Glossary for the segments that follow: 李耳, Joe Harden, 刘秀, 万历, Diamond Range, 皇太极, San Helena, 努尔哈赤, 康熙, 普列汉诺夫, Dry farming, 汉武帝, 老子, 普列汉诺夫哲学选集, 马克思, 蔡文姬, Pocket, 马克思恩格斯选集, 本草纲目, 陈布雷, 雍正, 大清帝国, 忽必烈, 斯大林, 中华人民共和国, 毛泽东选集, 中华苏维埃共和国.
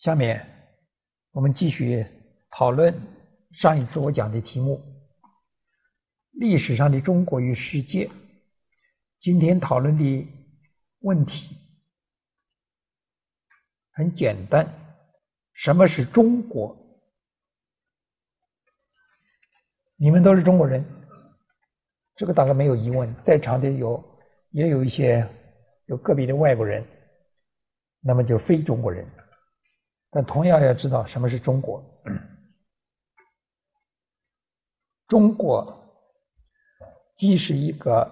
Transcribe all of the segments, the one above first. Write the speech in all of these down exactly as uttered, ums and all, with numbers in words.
下面我们继续讨论上一次我讲的题目：历史上的中国与世界。今天讨论的问题很简单：什么是中国？你们都是中国人，这个大概没有疑问。在场的有也有一些有个别的外国人，那么就非中国人。 但同样要知道什么是中国。中国既是一个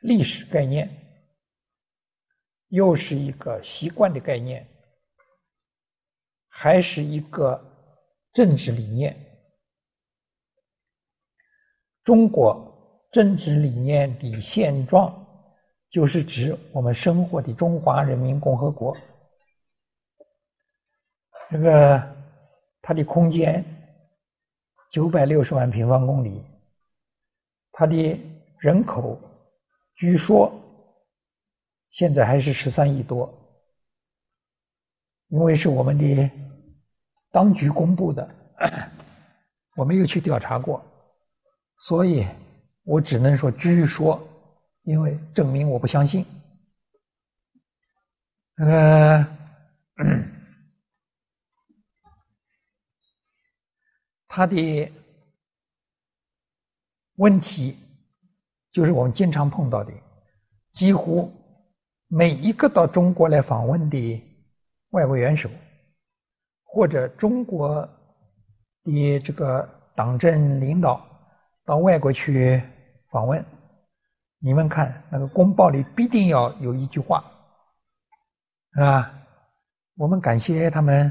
历史概念，又是一个习惯的概念，还是一个政治理念。中国政治理念的现状，就是指我们生活的中华人民共和国。 这个它的空间九百六十万平方公里，它的人口据说现在还是十三亿多，因为是我们的当局公布的，我没有去调查过，所以我只能说据说，因为证明我不相信。呃。 它的问题就是我们经常碰到的，几乎每一个到中国来访问的外国元首，或者中国的这个党政领导到外国去访问，你们看那个公报里必定要有一句话，啊，我们感谢他们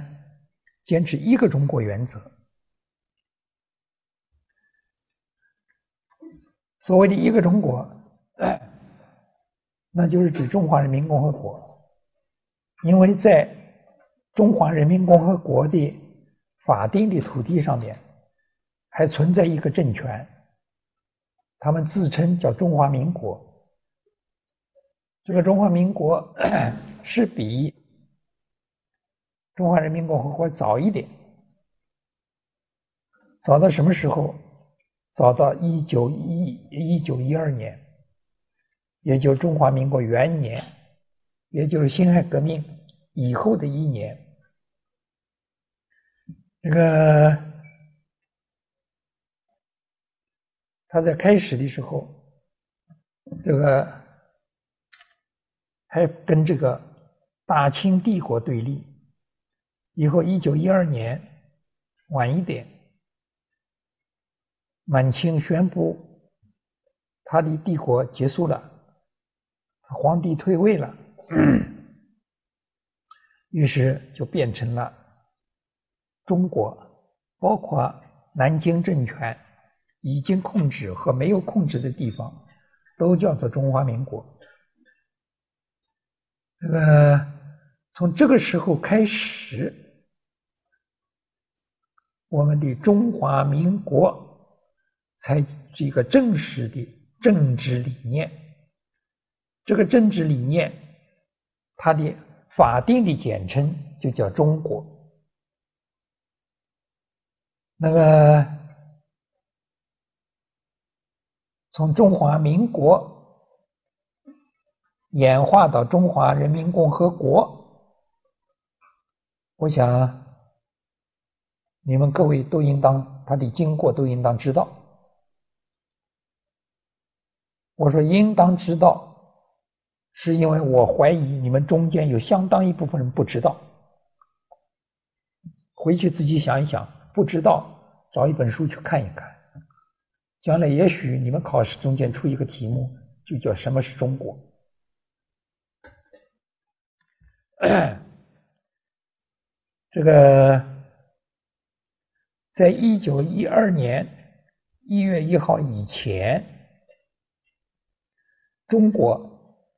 坚持一个中国原则。 所谓的一个中国，那就是指中华人民共和国，因为在中华人民共和国的法定的土地上面，还存在一个政权，他们自称叫中华民国。这个中华民国是比中华人民共和国早一点，早到什么时候？ 早到一九一二年，也就是中华民国元年，也就是辛亥革命以后的一年，这个他在开始的时候，这个还跟这个大清帝国对立，以后一九一二年晚一点。 满清宣布，他的帝国结束了，皇帝退位了，于是就变成了中国，包括南京政权已经控制和没有控制的地方，都叫做中华民国。这个从这个时候开始，我们的中华民国。 才是一个正式的政治理念。这个政治理念，它的法定的简称就叫中国。那个从中华民国演化到中华人民共和国，我想你们各位都应当它的经过都应当知道。 我说应当知道，是因为我怀疑你们中间有相当一部分人不知道。回去自己想一想，不知道找一本书去看一看，将来也许你们考试中间出一个题目，就叫什么是中国。这个在一九一二年一月一号以前。 中国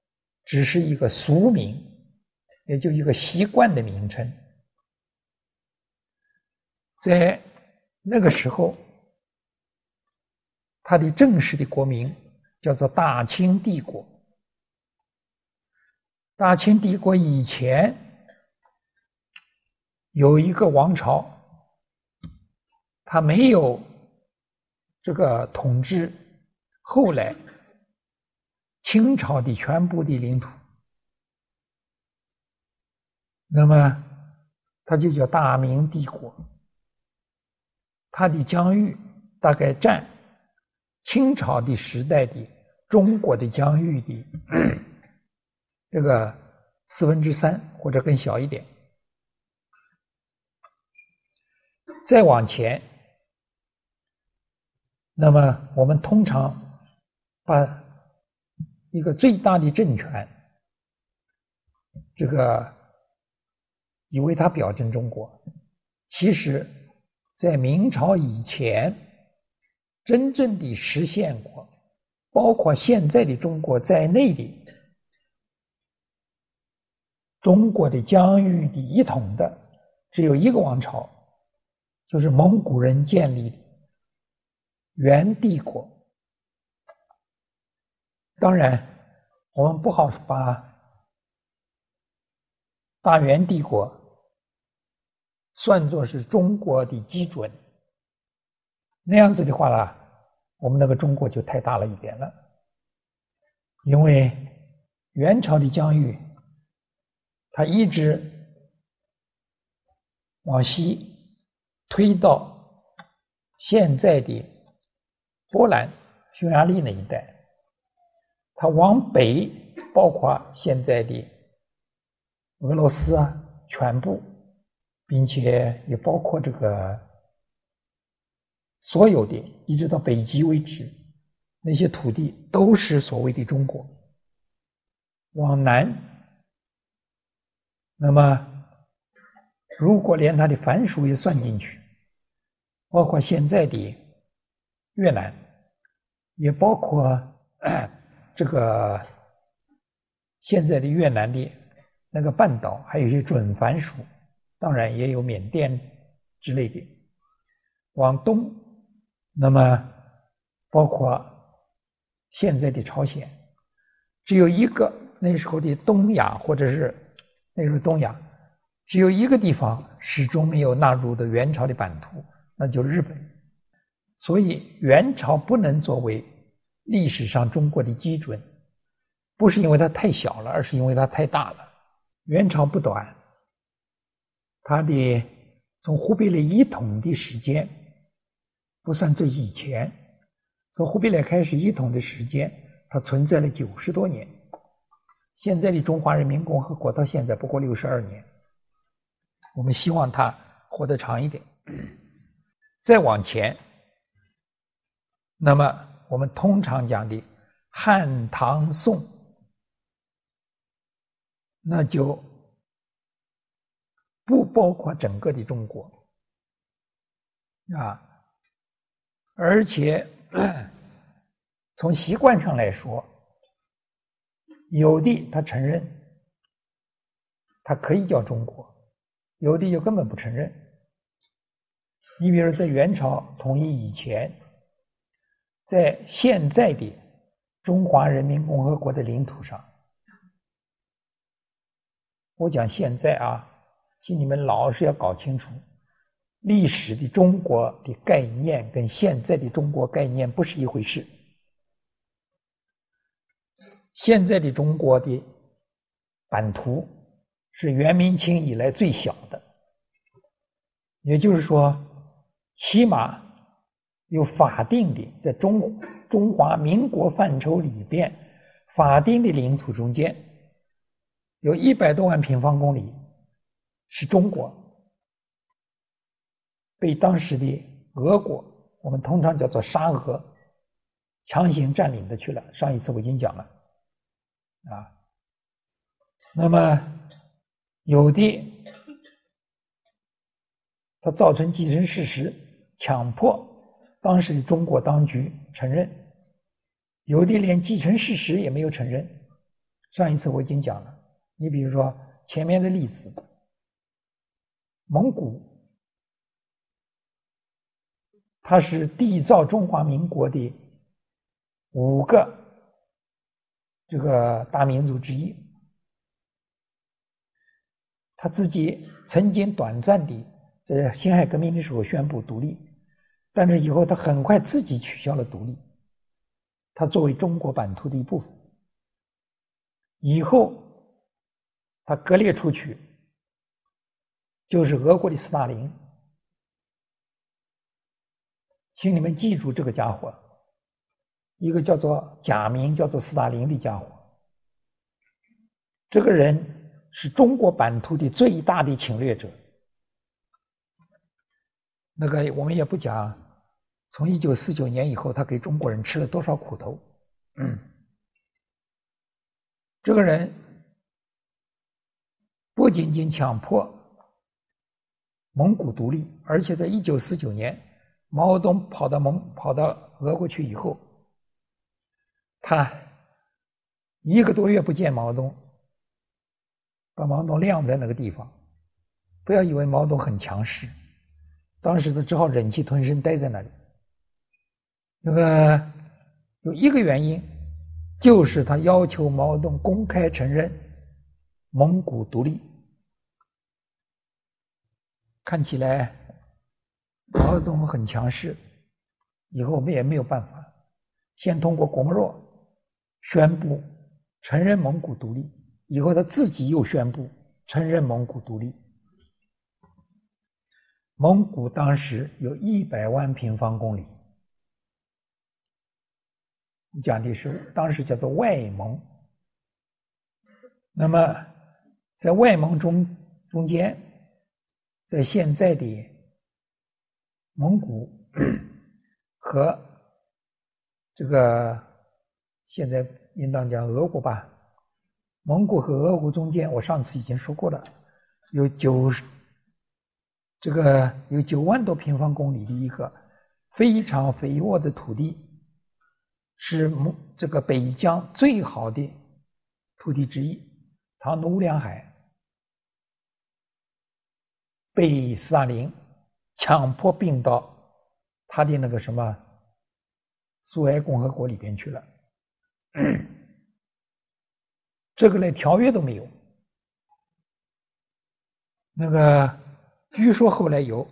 只是一个俗名，也就一个习惯的名称。在那个时候，它的正式的国名叫做大清帝国。大清帝国以前有一个王朝，他没有这个统治后来清朝的全部的领土，那么它就叫大明帝国。它的疆域大概占清朝的时代的中国的疆域的这个四分之三或者更小一点。再往前，那么我们通常把一个最大的政权，这个以为它表征中国，其实在明朝以前真正的实现过，包括现在的中国在内的中国的疆域的一统的只有一个王朝，就是蒙古人建立的元帝国。当然我们不好把大元帝国算作是中国的基准，那样子的话啦，我们那个中国就太大了一点了。因为元朝的疆域它一直往西推到现在的波兰匈牙利那一带，它往北包括现在的俄罗斯啊全部，并且也包括这个所有的一直到北极为止，那些土地都是所谓的中国。往南，那么如果连它的凡属也算进去，包括现在的越南，也包括这个现在的越南的那个半岛，还有一些准凡属，当然也有缅甸之类的。往东，那么包括现在的朝鲜，只有一个，那时候的东亚，或者是那时候东亚只有一个地方始终没有纳入的元朝的版图，那就是日本。所以元朝不能作为历史上中国的基准，不是因为它太小了，而是因为它太大了。元朝不短，它的从忽必烈一统的时间不算最以前，从忽必烈开始一统的时间，它存在了九十多年。现在的中华人民共和国到现在不过六十二年，我们希望它活得长一点。再往前，那么我们通常讲的汉唐宋，那就不包括整个的中国啊。而且从习惯上来说，有的他承认它可以叫中国，有的就根本不承认。你比如在元朝统一以前，在现在的中华人民共和国的领土上，我讲现在啊，请你们老是要搞清楚，历史的中国的概念跟现在的中国概念不是一回事。现在的中国的版图是元明清以来最小的，也就是说起码有法定的在中中华民国范畴里边法定的领土中间有一百多万平方公里是中国，被当时的俄国，我们通常叫做沙俄，强行占领的去了。上一次我已经讲了啊。那么有的它造成既成事实，强迫当时的中国当局承认，有的连既成事实也没有承认。上一次我已经讲了，你比如说前面的例子，蒙古它是缔造中华民国的五个这个大民族之一，他自己曾经短暂的在辛亥革命的时候宣布独立，但是以后他很快自己取消了独立，他作为中国版图的一部分，以后他割裂出去，就是俄国的斯大林。请你们记住这个家伙，一个叫做假名叫做斯大林的家伙，这个人是中国版图的最大的侵略者。那个我们也不讲，从一九四九年以后，他给中国人吃了多少苦头。嗯，这个人不仅仅强迫蒙古独立，而且在一九四九年，毛泽东跑到蒙跑到俄国去以后，他一个多月不见毛泽东。把毛泽东晾在那个地方，不要以为毛泽东很强势，当时他只好忍气吞声待在那里。那个有一个原因，就是他要求毛泽东公开承认蒙古独立。看起来毛泽东很强势，以后我们也没有办法，先通过国慕若宣布承认蒙古独立。以后他自己又宣布承认蒙古独立。蒙古当时有一百万平方公里，讲的是当时叫做外蒙。那么在外蒙中中间，在现在的蒙古和这个现在应当讲俄国吧。蒙古和俄国中间，我上次已经说过了，有九十这个有九万多平方公里的一个非常肥沃的土地，是这个北疆最好的土地之一，唐努乌梁海，被斯大林强迫并到他的那个什么苏维埃共和国里边去了。这个连条约都没有，那个据说后来有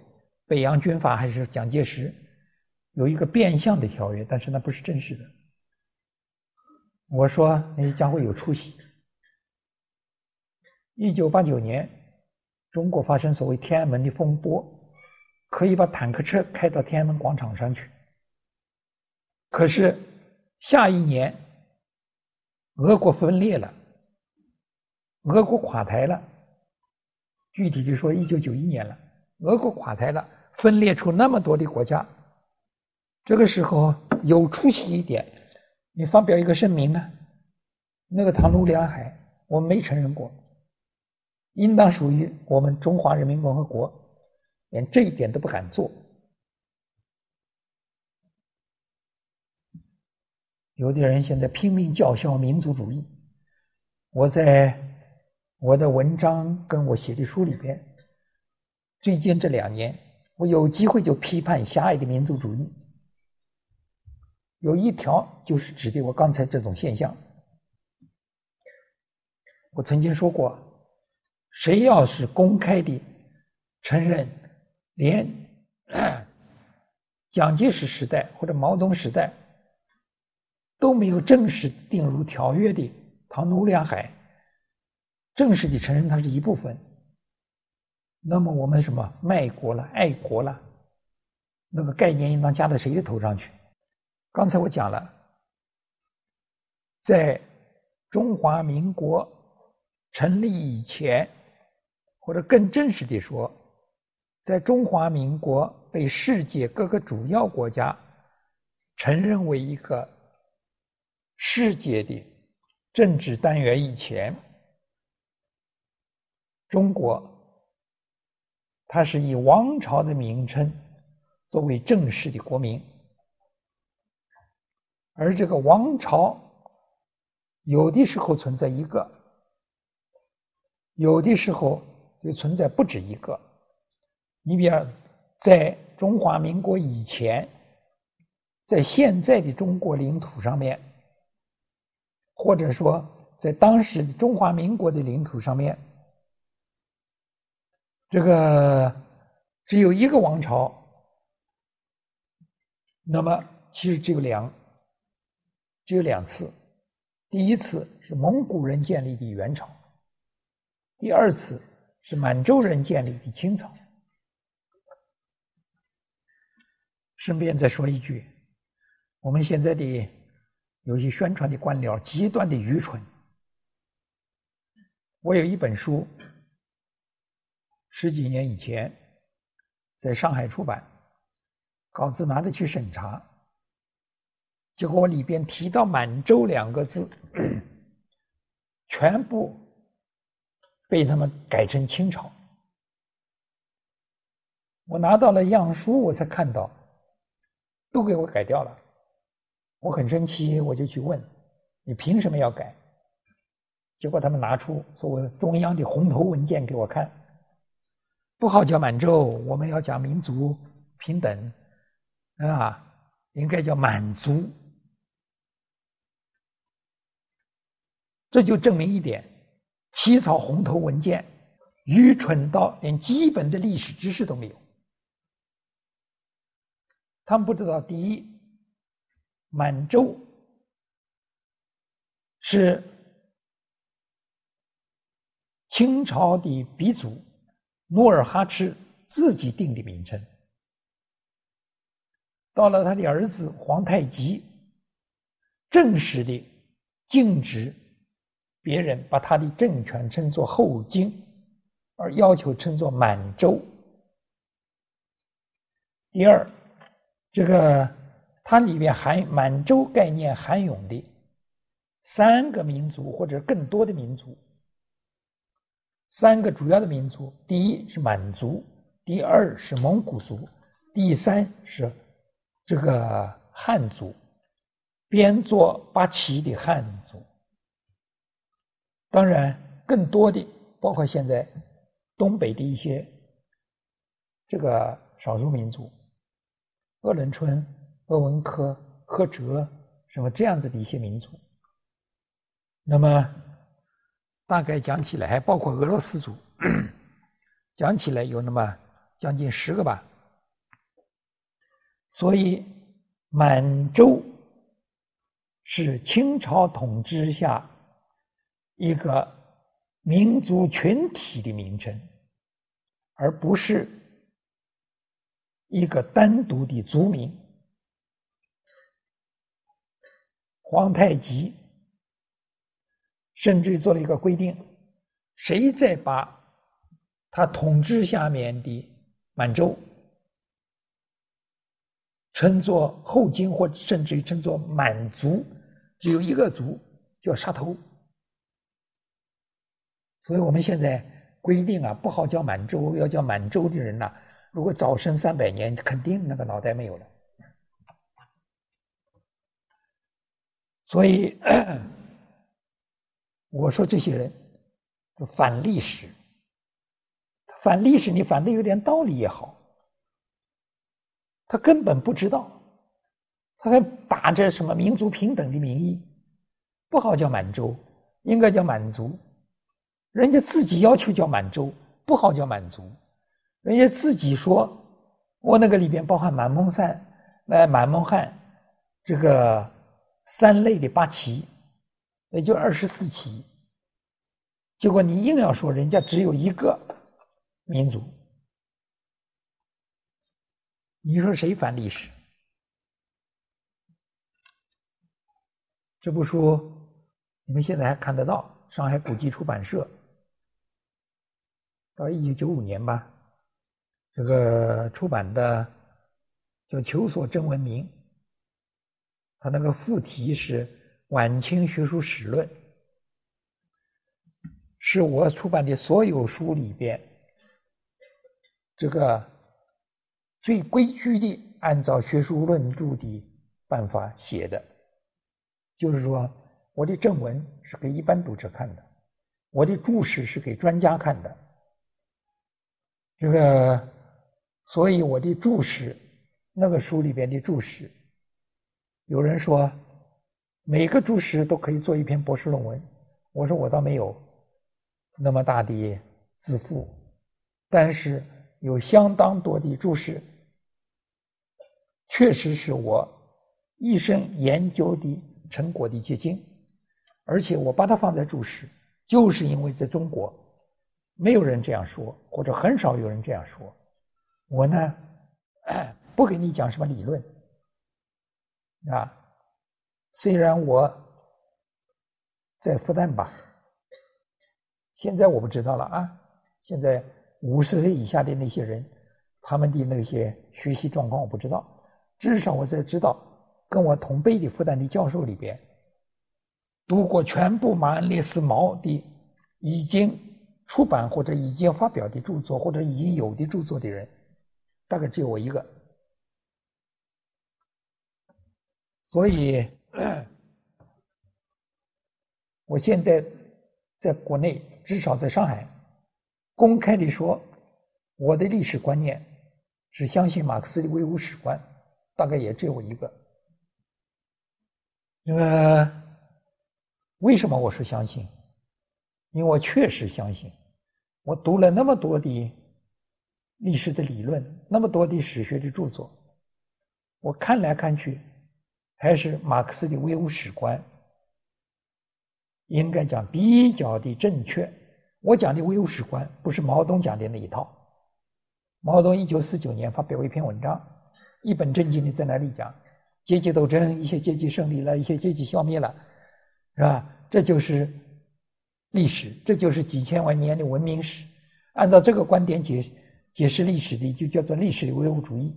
北洋军阀还是蒋介石有一个变相的条约，但是那不是真实的。我说那些家伙有出息。一九八九年，中国发生所谓天安门的风波，可以把坦克车开到天安门广场上去，可是下一年俄国分裂了。俄国垮台了，具体的说，一九九一年了，俄国垮台了，分裂出那么多的国家。这个时候有出息一点，你发表一个声明呢、啊？那个唐努乌梁海，我们没承认过，应当属于我们中华人民共和国，连这一点都不敢做。有的人现在拼命叫嚣民族主义，我在。我的文章跟我写的书里边，最近这两年我有机会就批判狭隘的民族主义，有一条就是指的我刚才这种现象。我曾经说过，谁要是公开的承认连蒋介石时代或者毛泽东时代都没有正式定入条约的唐努乌梁海，正式的承认它是一部分，那么我们什么卖国了、爱国了，那个概念应当加到谁的头上去？刚才我讲了，在中华民国成立以前，或者更正式的说，在中华民国被世界各个主要国家承认为一个世界的政治单元以前，中国它是以王朝的名称作为正式的国名，而这个王朝有的时候存在一个，有的时候就存在不止一个。你比如在中华民国以前，在现在的中国领土上面，或者说在当时的中华民国的领土上面，这个只有一个王朝，那么其实只有两，只有两次。第一次是蒙古人建立的元朝，第二次是满洲人建立的清朝。顺便再说一句，我们现在的有些宣传的官僚极端的愚蠢。我有一本书，十几年以前在上海出版，稿子拿着去审查，结果我里边提到满洲两个字，全部被他们改成清朝。我拿到了样书，我才看到都给我改掉了，我很生气，我就去问你凭什么要改？结果他们拿出所谓中央的红头文件给我看，不好叫满洲，我们要讲民族平等啊，应该叫满族。这就证明一点，起草红头文件愚蠢到连基本的历史知识都没有。他们不知道，第一，满洲是清朝的鼻祖努尔哈赤自己定的名称，到了他的儿子皇太极正式的禁止别人把他的政权称作后金，而要求称作满洲。第二，这个它里面含满洲概念含有的三个民族或者更多的民族，三个主要的民族，第一是满族，第二是蒙古族，第三是这个汉族，编做八旗的汉族。当然更多的包括现在东北的一些这个少数民族，鄂伦春、鄂温克、柯哲什么这样子的一些民族，那么大概讲起来还包括俄罗斯族，讲起来有那么将近十个吧。所以满洲是清朝统治下一个民族群体的名称，而不是一个单独的族名。皇太极甚至做了一个规定，谁再把他统治下面的满洲称作后金，或甚至于称作满族，只有一个族，叫杀头。所以我们现在规定啊，不好叫满洲，要叫满洲的人呐、啊。如果早生三百年，肯定那个脑袋没有了。所以我说这些人反历史，反历史你反的有点道理也好，他根本不知道，他还打着什么民族平等的名义，不好叫满洲，应该叫满族。人家自己要求叫满洲，不好叫满族。人家自己说，我那个里边包含满蒙汉、呃满蒙汉这个三类的八旗，也就二十四旗。结果你硬要说人家只有一个民族，你说谁反历史？这部书你们现在还看得到，上海古籍出版社，到一九九五年吧。这个出版的叫求索真文明，他那个副题是晚清学术史论，是我出版的所有书里边这个最规矩的按照学术论著的办法写的。就是说我的正文是给一般读者看的，我的注释是给专家看的，这个所以我的注释，那个书里边的注释，有人说每个注释都可以做一篇博士论文，我说我倒没有那么大的自负，但是有相当多的注释，确实是我一生研究的成果的结晶，而且我把它放在注释，就是因为在中国没有人这样说，或者很少有人这样说。我呢，不给你讲什么理论啊，虽然我在复旦吧，现在我不知道了啊。现在五十岁以下的那些人，他们的那些学习状况我不知道，至少我在知道跟我同辈的复旦的教授里边，读过全部马恩列斯毛的已经出版或者已经发表的著作，或者已经有的著作的人，大概只有我一个。所以我现在在国内，至少在上海，公开地说我的历史观念只相信马克思的唯物史观，大概也只有我一个。那么为什么我说相信？因为我确实相信，我读了那么多的历史的理论，那么多的史学的著作，我看来看去还是马克思的唯物史观应该讲比较的正确。我讲的唯物史观不是毛泽东讲的那一套，毛泽东一九四九年发表一篇文章，一本正经的在那里讲阶级斗争，一些阶级胜利了，一些阶级消灭了，是吧？这就是历史，这就是几千万年的文明史。按照这个观点解解释历史的，就叫做历史唯物主义。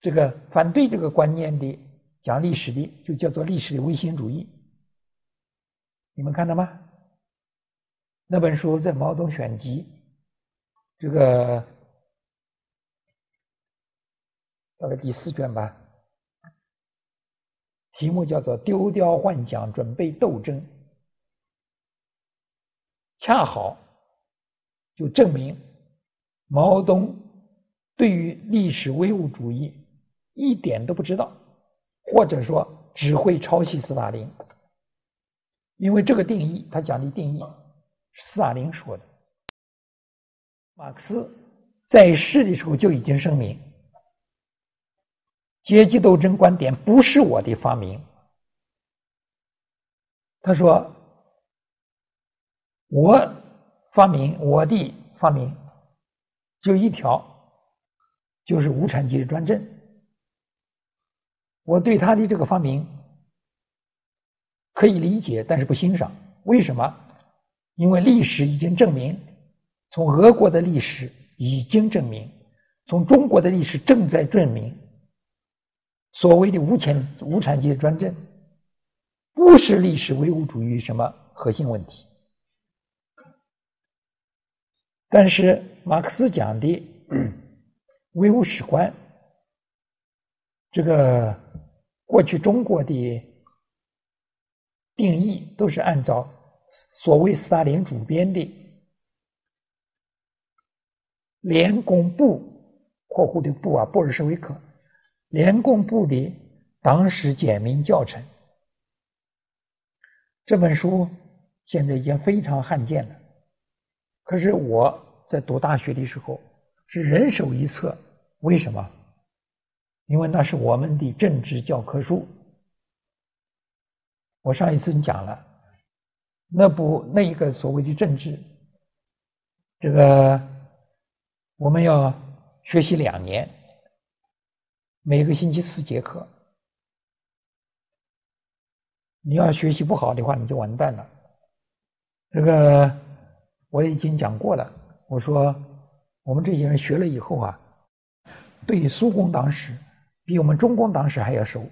这个反对这个观念的，讲历史的，就叫做历史的唯心主义。你们看到吗？那本书在《毛泽东选集》，这个大概第四卷吧，题目叫做“丢掉幻想，准备斗争”。恰好就证明毛泽东对于历史唯物主义一点都不知道，或者说只会抄袭斯大林。因为这个定义，他讲的定义是斯大林说的。马克思在世的时候就已经声明，阶级斗争观点不是我的发明。他说我发明，我的发明就一条，就是无产阶级专政。我对他的这个发明可以理解，但是不欣赏。为什么？因为历史已经证明，从俄国的历史已经证明，从中国的历史正在证明，所谓的无产无产阶级专政不是历史唯物主义什么核心问题。但是马克思讲的唯物史观，这个过去中国的定义都是按照所谓斯大林主编的联共部（括弧的部啊，布尔什维克）联共部的党史简明教程。这本书现在已经非常罕见了。可是我在读大学的时候是人手一册，为什么？因为那是我们的政治教科书。我上一次讲了，那部那一个所谓的政治，这个我们要学习两年，每个星期四节课。你要学习不好的话，你就完蛋了。这个我已经讲过了，我说我们这些人学了以后啊，对苏共党史比我们中共党史还要熟。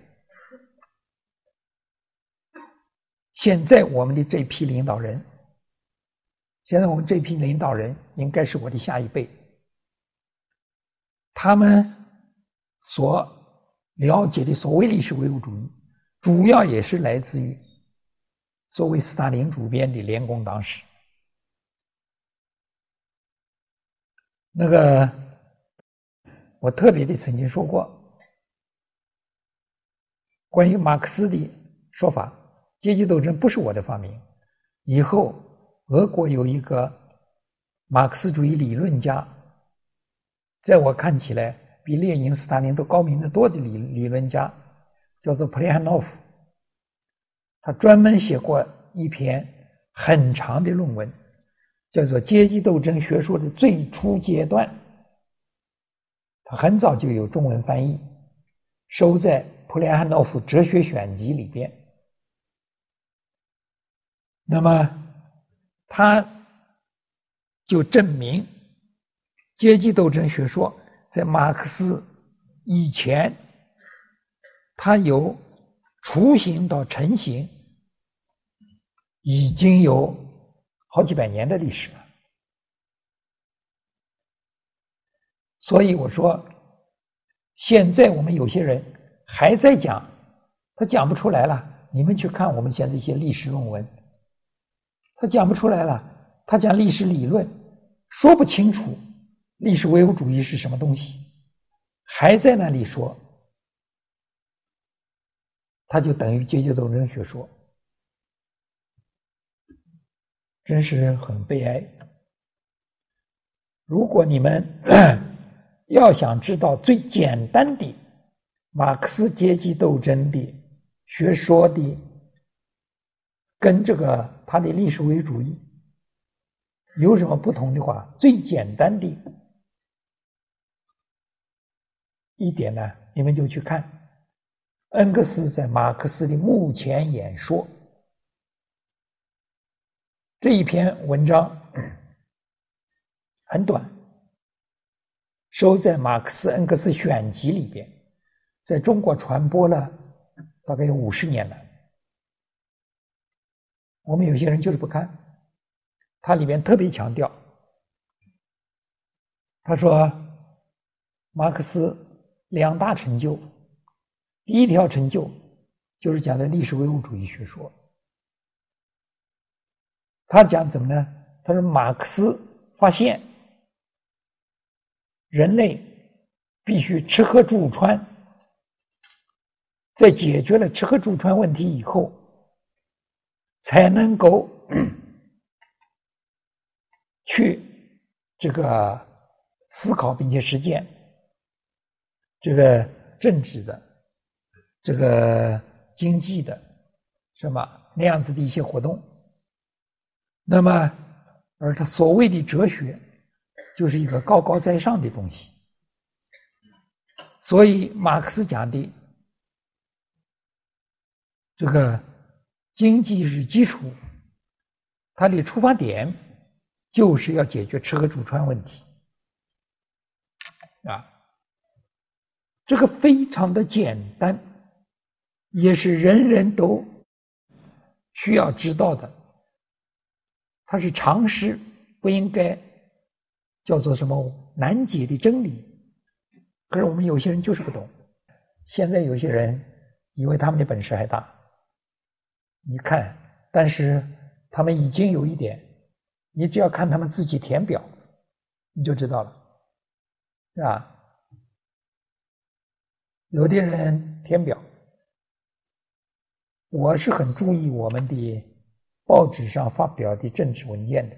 现在我们的这批领导人，现在我们这批领导人应该是我的下一辈，他们所了解的所谓历史唯物主义，主要也是来自于所谓斯大林主编的联共党史。那个我特别的曾经说过，关于马克思的说法，阶级斗争不是我的发明。以后俄国有一个马克思主义理论家，在我看起来比列宁、斯大林都高明得多的理理论家，叫做普列汉诺夫。他专门写过一篇很长的论文，叫做《阶级斗争学说的最初阶段》。他很早就有中文翻译，收在《普列汉诺夫哲学选集》里边。那么，他就证明阶级斗争学说在马克思以前，它由雏形到成型已经有好几百年的历史了。所以我说，现在我们有些人还在讲，他讲不出来了。你们去看我们现在一些历史论文，他讲不出来了，他讲历史理论，说不清楚历史唯物主义是什么东西，还在那里说，他就等于阶级斗争学说，真是很悲哀。如果你们要想知道最简单的马克思阶级斗争的学说的跟这个他的历史唯主义有什么不同的话，最简单的一点呢，你们就去看恩格斯在马克思的幕前演说这一篇文章，很短，收在《马克思恩格斯选集》里边，在中国传播了大概有五十年了。我们有些人就是不看。他里面特别强调，他说马克思两大成就，第一条成就就是讲的历史唯物主义学说。他讲怎么呢？他说马克思发现人类必须吃喝住穿，在解决了吃喝住穿问题以后，才能够去这个思考并且实践这个政治的、这个经济的什么那样子的一些活动。那么而他所谓的哲学就是一个高高在上的东西，所以马克思讲的这个经济是基础，它的出发点就是要解决吃喝住穿问题啊，这个非常的简单，也是人人都需要知道的，它是常识，不应该叫做什么难解的真理。可是我们有些人就是不懂，现在有些人以为他们的本事还大，你看，但是他们已经有一点，你只要看他们自己填表你就知道了，是吧？有的人填表，我是很注意我们的报纸上发表的政治文件的，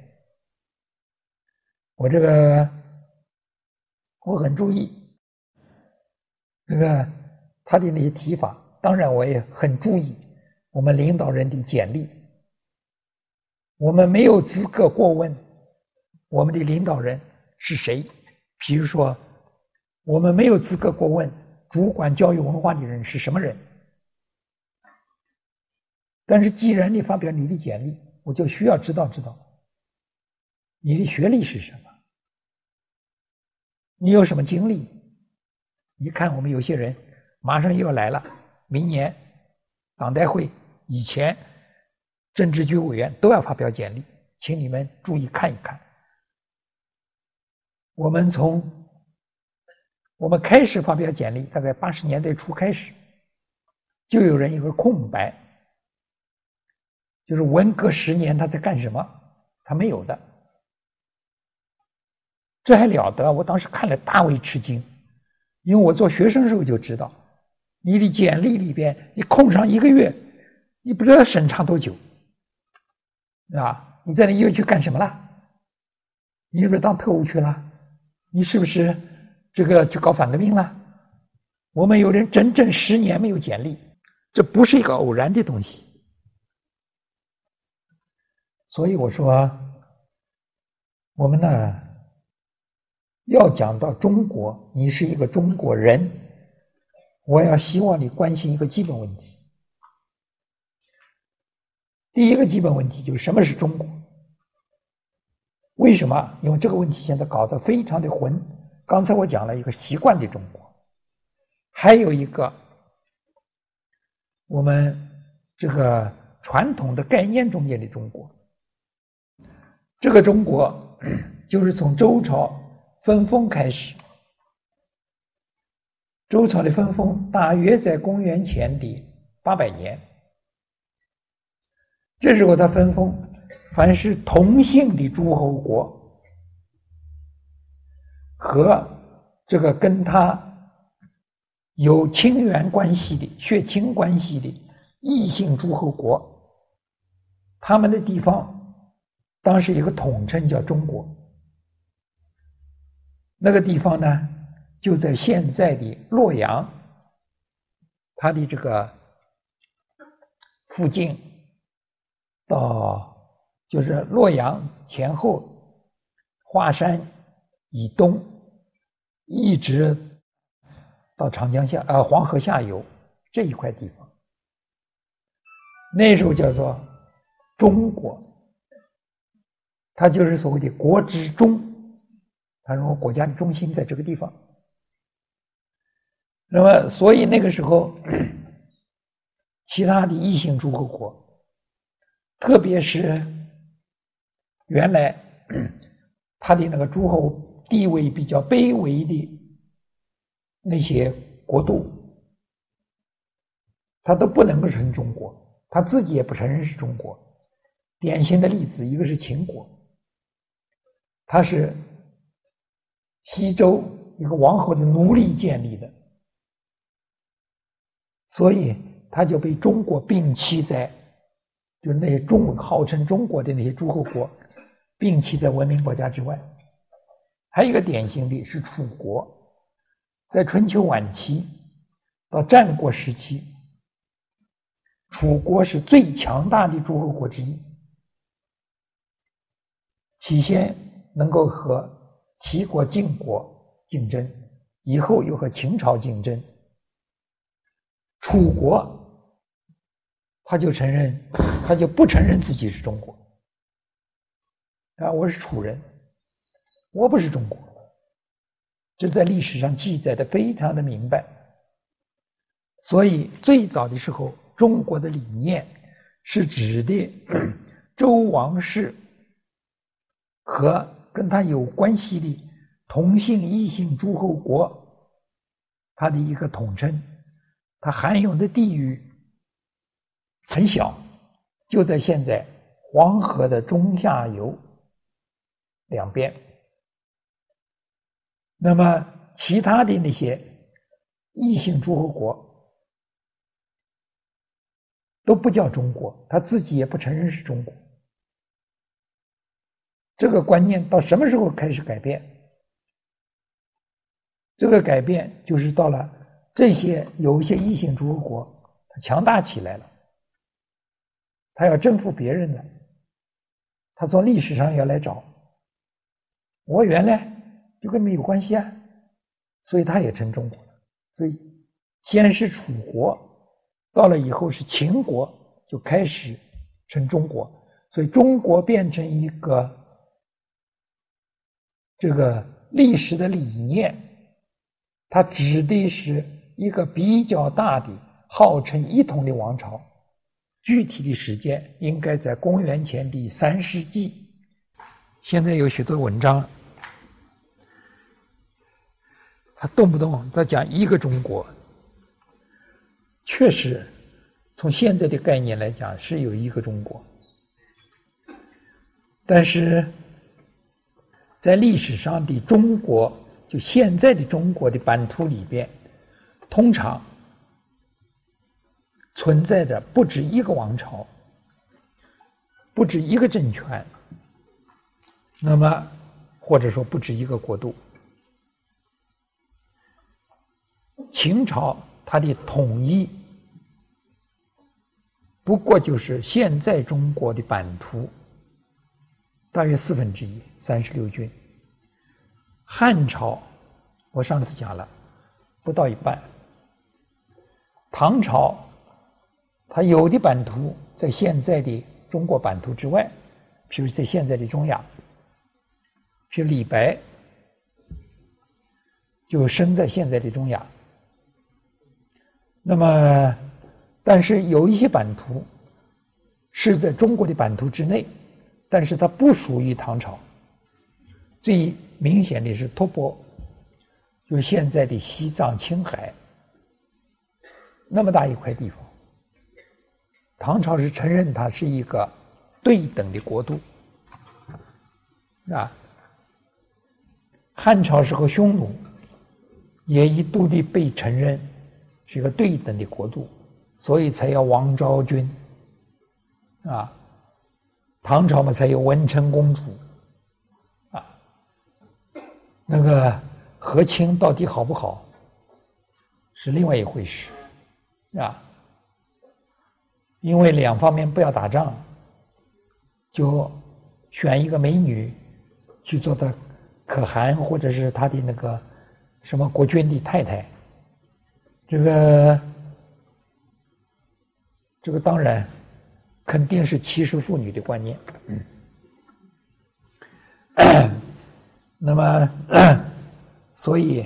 我这个我很注意那个他的那些提法，当然我也很注意我们领导人的简历。我们没有资格过问我们的领导人是谁，比如说我们没有资格过问主管教育文化的人是什么人，但是既然你发表你的简历，我就需要知道知道你的学历是什么，你有什么经历。你看我们有些人马上又要来了，明年党代会以前政治局委员都要发表简历，请你们注意看一看。我们从我们开始发表简历，大概八十年代初开始，就有人有个空白，就是文革十年他在干什么，他没有的。这还了得！我当时看了大为吃惊，因为我做学生时候就知道，你的简历里边你空上一个月，你不知道审查多久。啊，你在那又去干什么了？你是不是当特务去了？你是不是这个去搞反革命了？我们有人整整十年没有简历，这不是一个偶然的东西。所以我说，我们呢要讲到中国，你是一个中国人，我要希望你关心一个基本问题。第一个基本问题就是什么是中国？为什么？因为这个问题现在搞得非常的混。刚才我讲了一个习惯的中国，还有一个我们这个传统的概念中间的中国。这个中国就是从周朝分封开始，周朝的分封大约在公元前的八百年。这时候他分封，凡是同姓的诸侯国和这个跟他有亲缘关系的、血亲关系的异姓诸侯国，他们的地方当时有个统称叫中国。那个地方呢，就在现在的洛阳，它的这个附近。到就是洛阳前后华山以东，一直到长江下呃黄河下游这一块地方，那时候叫做中国，它就是所谓的国之中，它认为国家的中心在这个地方。那么所以那个时候，其他的异姓诸侯国，特别是原来他的那个诸侯地位比较卑微的那些国度，他都不能够称中国，他自己也不承认是中国。典型的例子，一个是秦国，他是西周一个王侯的奴隶建立的，所以他就被中国摒弃在，就是那些中号称中国的那些诸侯国，摒弃在文明国家之外。还有一个典型的是楚国，在春秋晚期到战国时期，楚国是最强大的诸侯国之一，起先能够和齐国、晋国竞争，以后又和秦朝竞争。楚国他就承认，他就不承认自己是中国啊！我是楚人，我不是中国。这在历史上记载的非常的明白。所以最早的时候，中国的理念是指的周王室和跟他有关系的同姓异姓诸侯国，它的一个统称，它含有的地域很小，就在现在黄河的中下游两边。那么其他的那些异姓诸侯国都不叫中国，他自己也不承认是中国。这个观念到什么时候开始改变？这个改变就是到了这些有一些异姓诸侯国它强大起来了，他要征服别人了，他从历史上要来找我，原来就跟没有关系啊，所以他也成中国了。所以先是楚国，到了以后是秦国，就开始成中国。所以中国变成一个这个历史的理念，它指的是一个比较大的号称一统的王朝。具体的时间应该在公元前的三世纪。现在有许多文章，他动不动他讲一个中国，确实从现在的概念来讲是有一个中国，但是在历史上的中国，就现在的中国的版图里边，通常存在着不止一个王朝，不止一个政权。那么或者说不止一个国度。秦朝它的统一，不过就是现在中国的版图大约四分之一，三十六郡。汉朝我上次讲了，不到一半。唐朝它有的版图在现在的中国版图之外，譬如在现在的中亚，譬如李白就生在现在的中亚。那么但是有一些版图是在中国的版图之内，但是它不属于唐朝。最明显的是吐蕃，就是现在的西藏青海那么大一块地方，唐朝是承认它是一个对等的国度啊。汉朝时候匈奴也一度的被承认是一个对等的国度，所以才要王昭君啊。唐朝嘛才有文成公主啊。那个和亲到底好不好是另外一回事啊，因为两方面不要打仗，就选一个美女去做她可汗或者是她的那个什么国君的太太，这个这个当然肯定是歧视妇女的观念。嗯、那么所以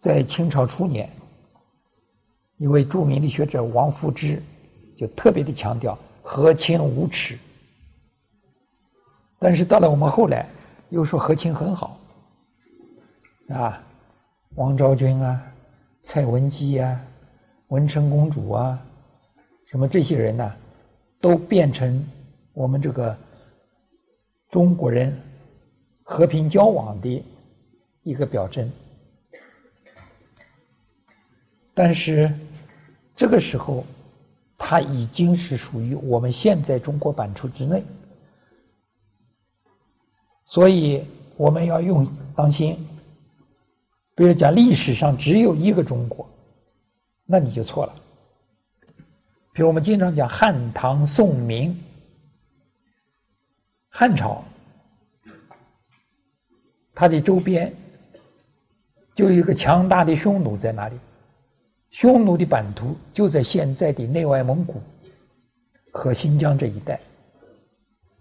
在清朝初年，一位著名的学者王夫之就特别的强调和亲无耻，但是到了我们后来又说和亲很好啊，王昭君啊、蔡文姬啊、文成公主啊，什么这些人呢、啊，都变成我们这个中国人和平交往的一个表征。但是这个时候它已经是属于我们现在中国版图之内，所以我们要用当心，比如讲历史上只有一个中国，那你就错了。比如我们经常讲汉唐宋明，汉朝它的周边就有一个强大的匈奴在那里，匈奴的版图就在现在的内外蒙古和新疆这一带，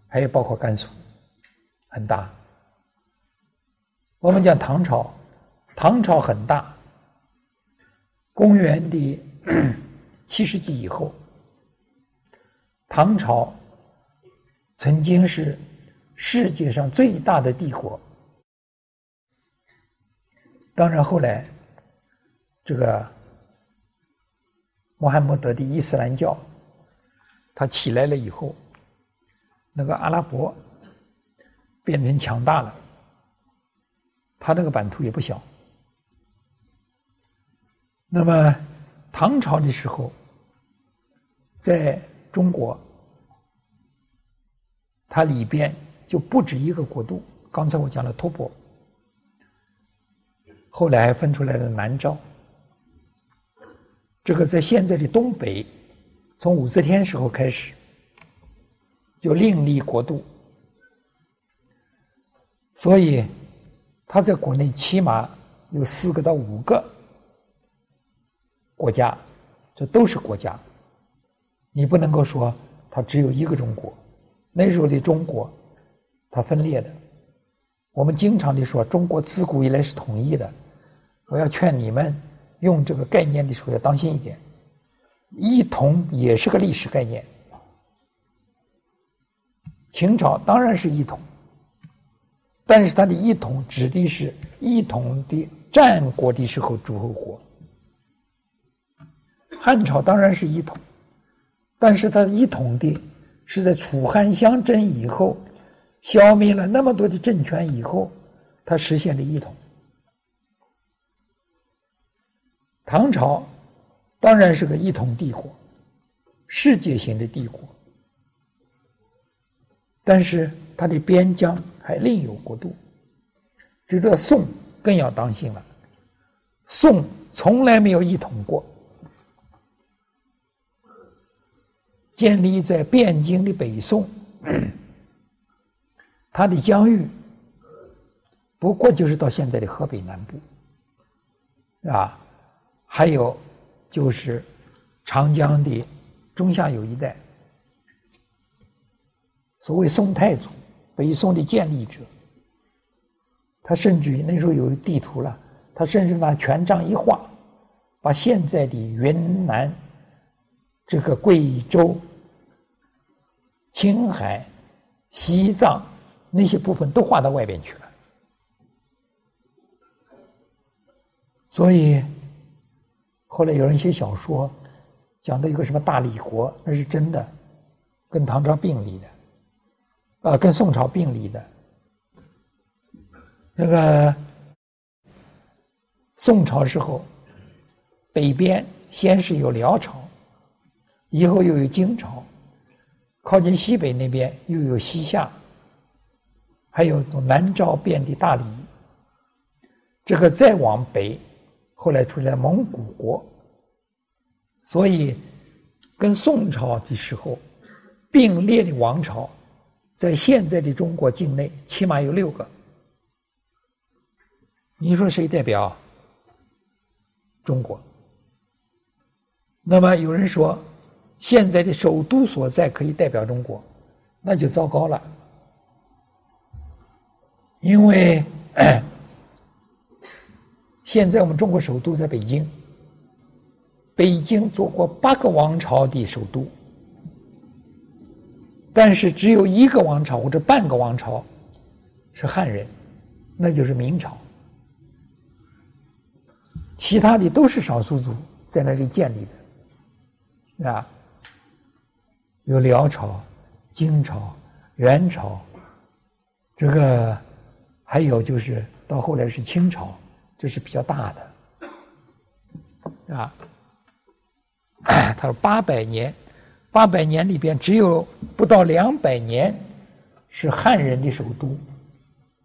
还有包括甘肃，很大。我们讲唐朝，唐朝很大，公元的七世纪以后，唐朝曾经是世界上最大的帝国。当然后来这个穆罕默德的伊斯兰教它起来了以后，那个阿拉伯变成强大了，它那个版图也不小。那么唐朝的时候在中国它里边就不止一个国度，刚才我讲了吐蕃，后来还分出来了南诏，这个在现在的东北，从武则天时候开始就另立国度，所以他在国内起码有四个到五个国家，这都是国家。你不能够说它只有一个中国，那时候的中国它分裂的。我们经常的说中国自古以来是统一的，我要劝你们用这个概念的时候要当心一点，一统也是个历史概念。秦朝当然是一统，但是它的一统指的是一统的战国的时候诸侯国。汉朝当然是一统，但是它一统的是在楚汉相争以后，消灭了那么多的政权以后，它实现了一统。唐朝当然是个一统帝国，世界型的帝国，但是它的边疆还另有国度。这个宋更要当心了，宋从来没有一统过，建立在汴京的北宋，它的疆域不过就是到现在的河北南部啊，还有就是长江的中下游一带。所谓宋太祖，北宋的建立者，他甚至于那时候有地图了，他甚至拿权杖一画，把现在的云南、这个贵州、青海、西藏那些部分都划到外边去了。所以后来有人写小说，讲到一个什么大理国，那是真的，跟唐朝并立的，啊、呃，跟宋朝并立的。那个宋朝时候，北边先是有辽朝，以后又有金朝，靠近西北那边又有西夏，还有南诏变的大理。这个再往北，后来出来蒙古国。所以跟宋朝的时候并列的王朝，在现在的中国境内起码有六个。你说谁代表中国？那么有人说现在的首都所在可以代表中国，那就糟糕了，因为现在我们中国首都在北京，北京做过八个王朝的首都，但是只有一个王朝或者半个王朝是汉人，那就是明朝，其他的都是少数族在那里建立的啊，有辽朝、金朝、元朝，这个还有就是到后来是清朝，这是比较大的啊。他说八百年，八百年里边只有不到两百年是汉人的首都。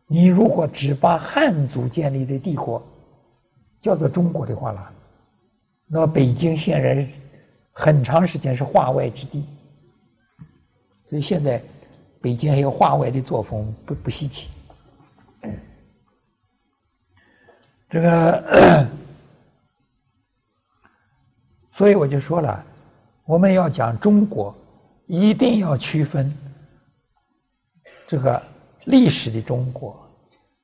你如果只把汉族建立的帝国叫做中国的话了，那北京显然很长时间是化外之地，所以现在北京还有化外的作风，不不稀奇。这个，所以我就说了，我们要讲中国，一定要区分这个历史的中国、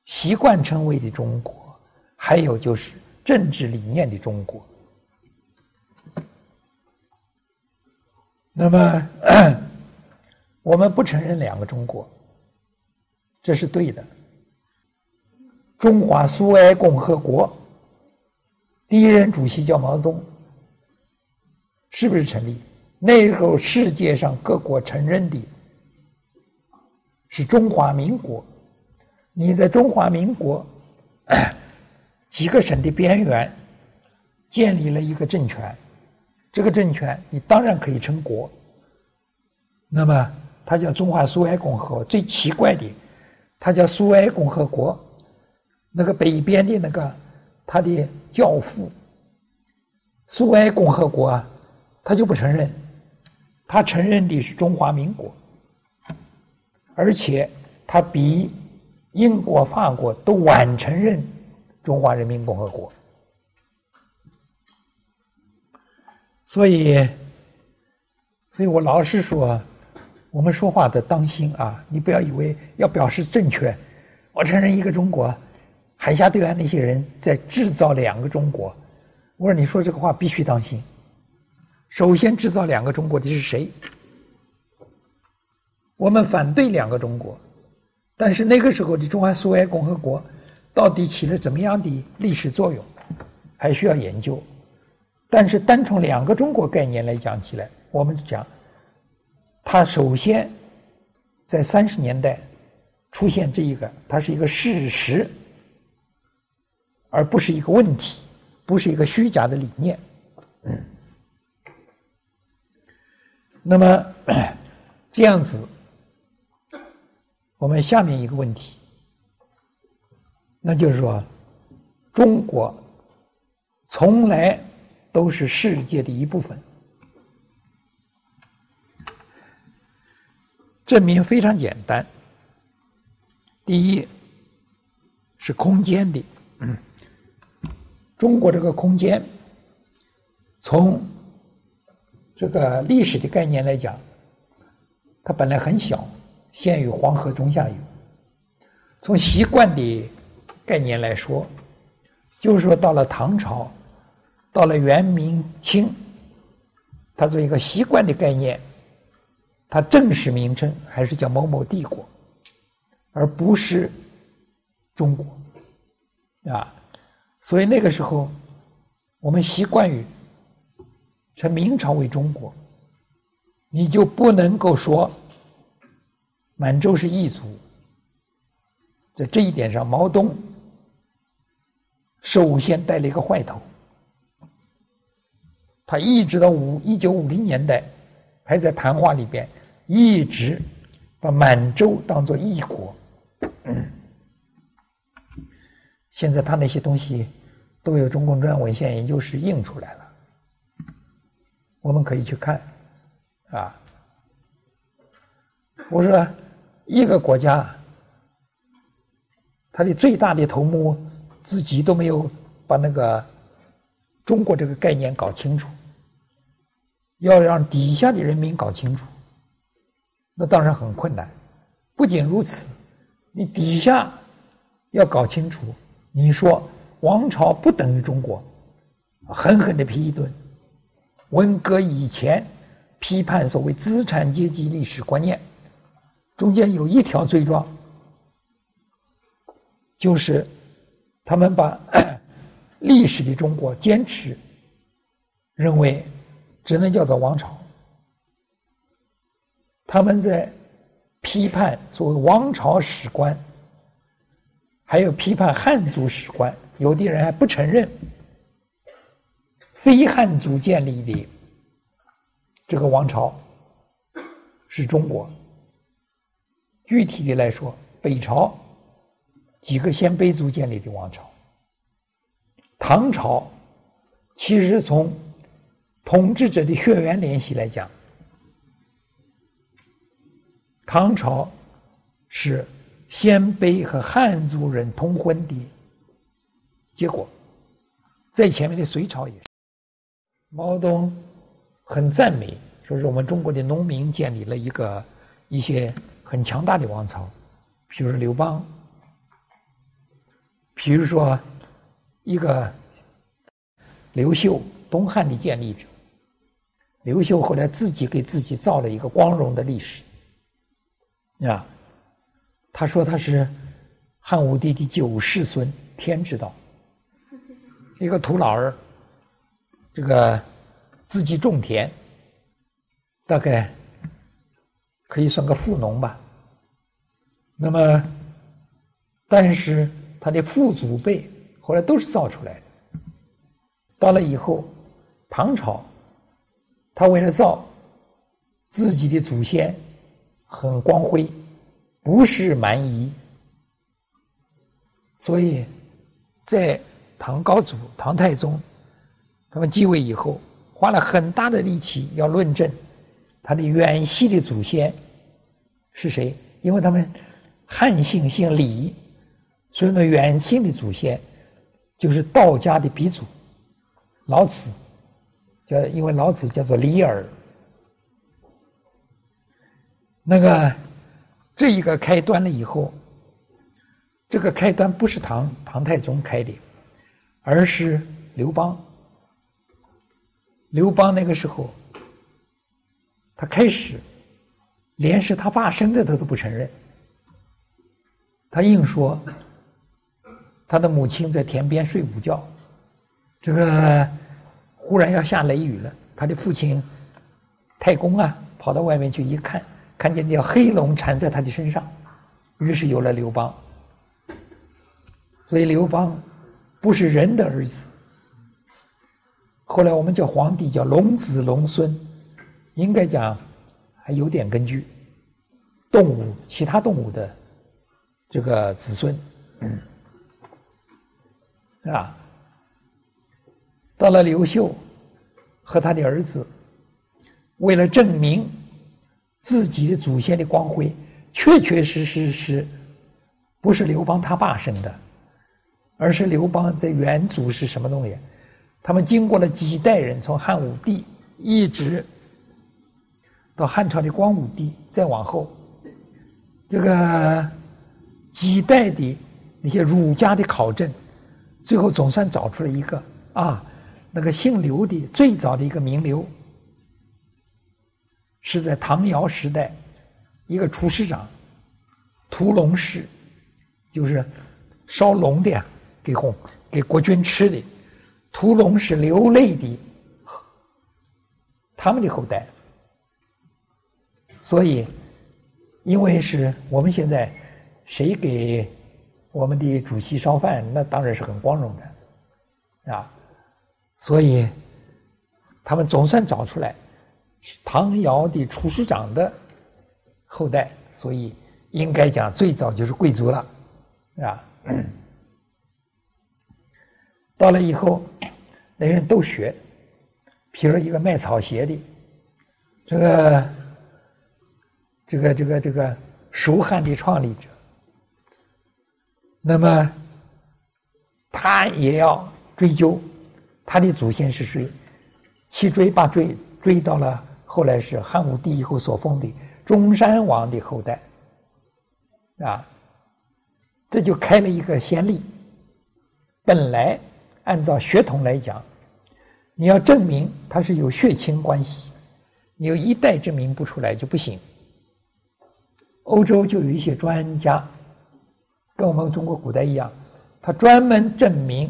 习惯称谓的中国，还有就是政治理念的中国。那么我们不承认两个中国，这是对的。中华苏维埃共和国第一任主席叫毛泽东，是不是成立？那时候世界上各国承认的是中华民国。你在中华民国几个省的边缘建立了一个政权，这个政权你当然可以称国，那么它叫中华苏维埃共和国。最奇怪的，它叫苏维埃共和国，那个北边的那个它的教父苏维埃共和国啊，他就不承认，他承认的是中华民国，而且他比英国、法国都晚承认中华人民共和国。所以，所以我老是说，我们说话的当心啊！你不要以为要表示正确，我承认一个中国，海峡对岸那些人在制造两个中国。我说你说这个话必须当心。首先制造两个中国的是谁？我们反对两个中国，但是那个时候的中华苏维埃共和国到底起了怎么样的历史作用，还需要研究。但是单从两个中国概念来讲起来，我们讲它首先在三十年代出现这一个，它是一个事实，而不是一个问题，不是一个虚假的理念。嗯、那么这样子我们下面一个问题，那就是说，中国从来都是世界的一部分，证明非常简单。第一是空间的，嗯，中国这个空间，从这个历史的概念来讲，它本来很小，限于黄河中下游。从习惯的概念来说，就是说到了唐朝，到了元明清，它作为一个习惯的概念，它正式名称还是叫某某帝国，而不是中国啊。所以那个时候，我们习惯于称明朝为中国，你就不能够说满洲是异族。在这一点上，毛东首先带了一个坏头，他一直到五一九五零年代还在谈话里边一直把满洲当作异国。嗯，现在他那些东西都有中共中央文献研究室印出来了，我们可以去看啊。我说一个国家，他的最大的头目自己都没有把那个中国这个概念搞清楚，要让底下的人民搞清楚，那当然很困难。不仅如此，你底下要搞清楚，你说王朝不等于中国，狠狠的批一顿。文革以前批判所谓资产阶级历史观念，中间有一条罪状，就是他们把历史的中国坚持认为只能叫做王朝。他们在批判所谓王朝史观，还有批判汉族史观，有的人还不承认非汉族建立的这个王朝是中国。具体的来说，北朝几个鲜卑族建立的王朝，唐朝其实从统治者的血缘联系来讲，唐朝是鲜卑和汉族人通婚的结果，在前面的隋朝也是。毛泽东很赞美，说是我们中国的农民建立了一个一些很强大的王朝，比如说刘邦，比如说一个刘秀，东汉的建立者。刘秀后来自己给自己造了一个光荣的历史啊，他说他是汉武帝第九世孙，天知道，一个土老儿，这个自己种田，大概可以算个富农吧。那么，但是他的父祖辈后来都是造出来的。到了以后，唐朝，他为了造自己的祖先很光辉，不是蛮夷，所以在唐高祖、唐太宗他们继位以后，花了很大的力气要论证他的远系的祖先是谁，因为他们汉姓姓李，所以呢远姓的祖先就是道家的鼻祖老子，叫因为老子叫做李耳。那个这一个开端了以后，这个开端不是唐唐太宗开的，而是刘邦。刘邦那个时候，他开始连是他爸生的他都不承认，他硬说他的母亲在田边睡午觉，这个忽然要下雷雨了，他的父亲太公啊跑到外面去一看，看见那条黑龙缠在他的身上，于是有了刘邦。所以刘邦不是人的儿子，后来我们叫皇帝叫龙子龙孙，应该讲还有点根据动物其他动物的这个子孙，嗯，啊，到了刘秀和他的儿子，为了证明自己祖先的光辉确确实实是不是刘邦他爸生的，而是刘邦在远祖是什么东西？他们经过了几代人，从汉武帝一直到汉朝的光武帝，再往后，这个几代的那些儒家的考证，最后总算找出了一个啊，那个姓刘的最早的一个名刘，是在唐尧时代一个厨师长，屠龙师，就是烧龙的呀，给红给国君吃的，屠龙是刘类的他们的后代。所以，因为是我们现在谁给我们的主席烧饭，那当然是很光荣的啊。所以，他们总算找出来唐尧的厨师长的后代，所以应该讲最早就是贵族了啊。到了以后，那人都学，比如一个卖草鞋的，这个。这个这个这个蜀汉的创立者，那么他也要追究他的祖先是谁，七追八追追到了后来是汉武帝以后所封的中山王的后代啊，这就开了一个先例。本来按照血统来讲，你要证明他是有血亲关系，你有一代证明不出来就不行。欧洲就有一些专家，跟我们中国古代一样，他专门证明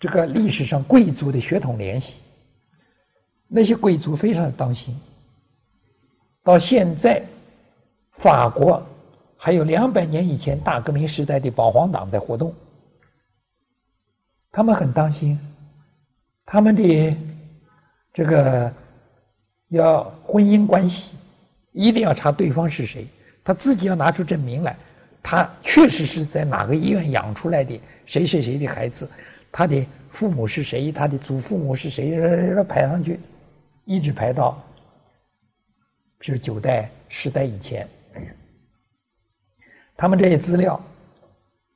这个历史上贵族的血统联系。那些贵族非常当心，到现在法国还有两百年以前大革命时代的保皇党在活动，他们很当心，他们的这个要婚姻关系一定要查对方是谁，他自己要拿出证明来，他确实是在哪个医院养出来的谁谁谁的孩子，他的父母是谁，他的祖父母是谁，排上去，一直排到比如九代十代以前。他们这些资料，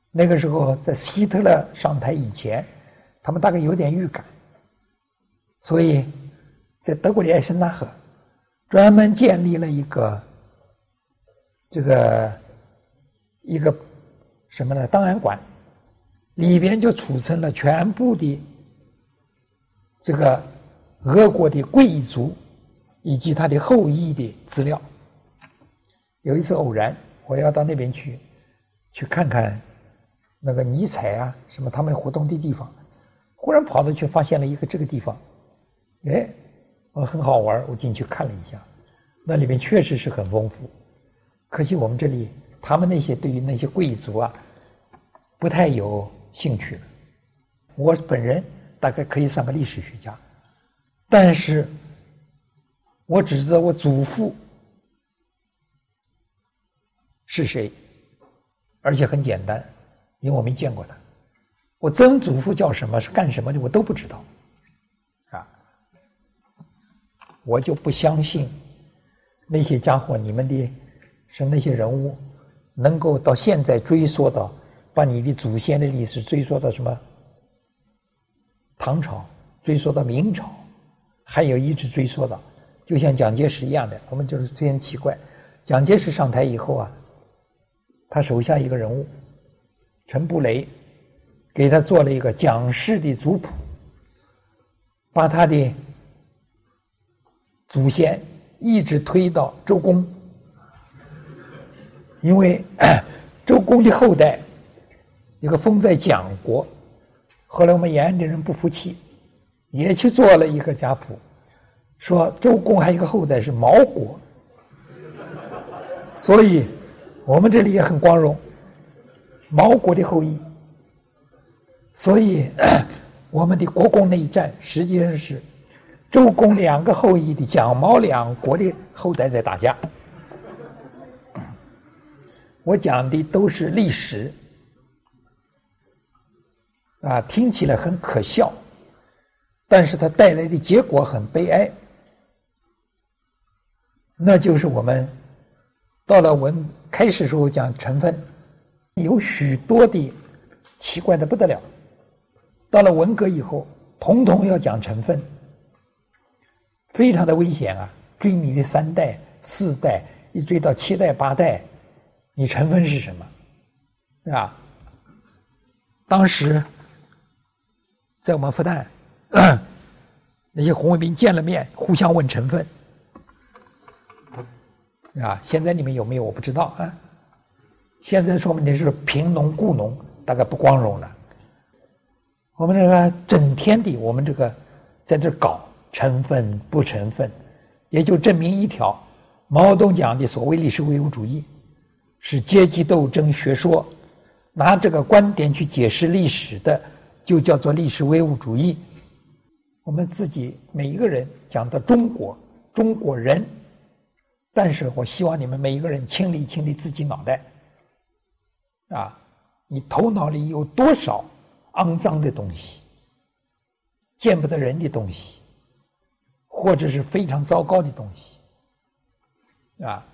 那个时候在希特勒上台以前，他们大概有点预感，所以在德国的艾森纳河专门建立了一个这个一个什么呢？档案馆，里边就储存了全部的这个俄国的贵族以及他的后裔的资料。有一次偶然，我要到那边去去看看那个尼采啊什么他们活动的地方，忽然跑到去发现了一个这个地方，哎。我很好玩，我进去看了一下，那里面确实是很丰富。可惜我们这里，他们那些对于那些贵族啊，不太有兴趣。我本人大概可以算个历史学家，但是我只知道我祖父是谁，而且很简单，因为我没见过他。我曾祖父叫什么，是干什么的，我都不知道。我就不相信那些家伙，你们的什么那些人物，能够到现在追溯到把你的祖先的历史追溯到什么唐朝，追溯到明朝，还有一直追溯到，就像蒋介石一样的。我们就是非常奇怪，蒋介石上台以后啊，他手下一个人物陈布雷给他做了一个蒋氏的族谱，把他的祖先一直推到周公，因为周公的后代有个封在蒋国，后来我们延安的人不服气，也去做了一个家谱，说周公还有一个后代是毛国，所以我们这里也很光荣，毛国的后裔。所以我们的国共内战实际上是周公两个后裔的蒋毛两国的后代在打架。我讲的都是历史，啊，听起来很可笑，但是它带来的结果很悲哀，那就是我们到了文开始时候讲成分，有许多的奇怪的不得了，到了文革以后，统统要讲成分，非常的危险啊！追你的三代、四代，一追到七代、八代。 你成分是什么？是吧？当时在我们复旦，那些红卫兵见了面，互相问成分，啊，现在你们有没有我不知道啊。现在说明你是贫农、雇农，大概不光荣了。我们这个整天的，我们这个在这搞成分不成分，也就证明一条：毛泽东讲的所谓历史唯物主义。 是阶级斗争学说，拿这个观点去解释历史的，就叫做历史唯物主义。我们自己每一个人讲到中国、中国人，但是我希望你们每一个人清理清理自己脑袋，啊，你头脑里有多少肮脏的东西、见不得人的东西，或者是非常糟糕的东西，啊。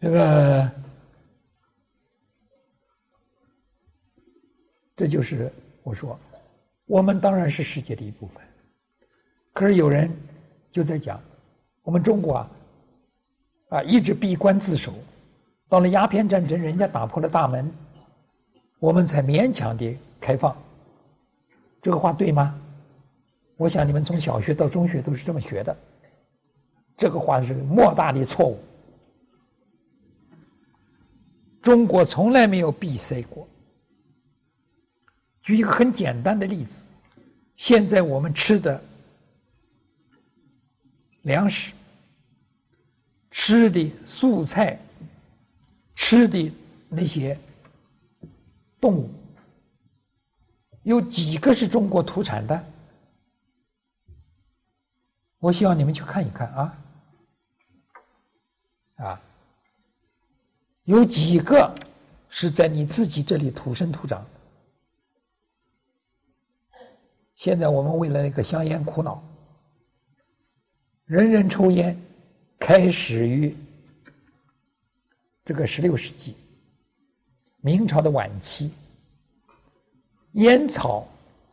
这个，这就是我说，我们当然是世界的一部分。可是有人就在讲，我们中国啊，啊一直闭关自守，到了鸦片战争，人家打破了大门，我们才勉强的开放。这个话对吗？我想你们从小学到中学都是这么学的，这个话是莫大的错误。 中国从来没有闭塞过。举一个很简单的例子，现在我们吃的粮食、吃的素菜、吃的那些动物，有几个是中国土产的？我希望你们去看一看啊！啊！ 有几个是在你自己这里土生土长的？现在我们为了那个香烟苦恼，人人抽烟，开始于这个十六世纪，明朝的晚期，烟草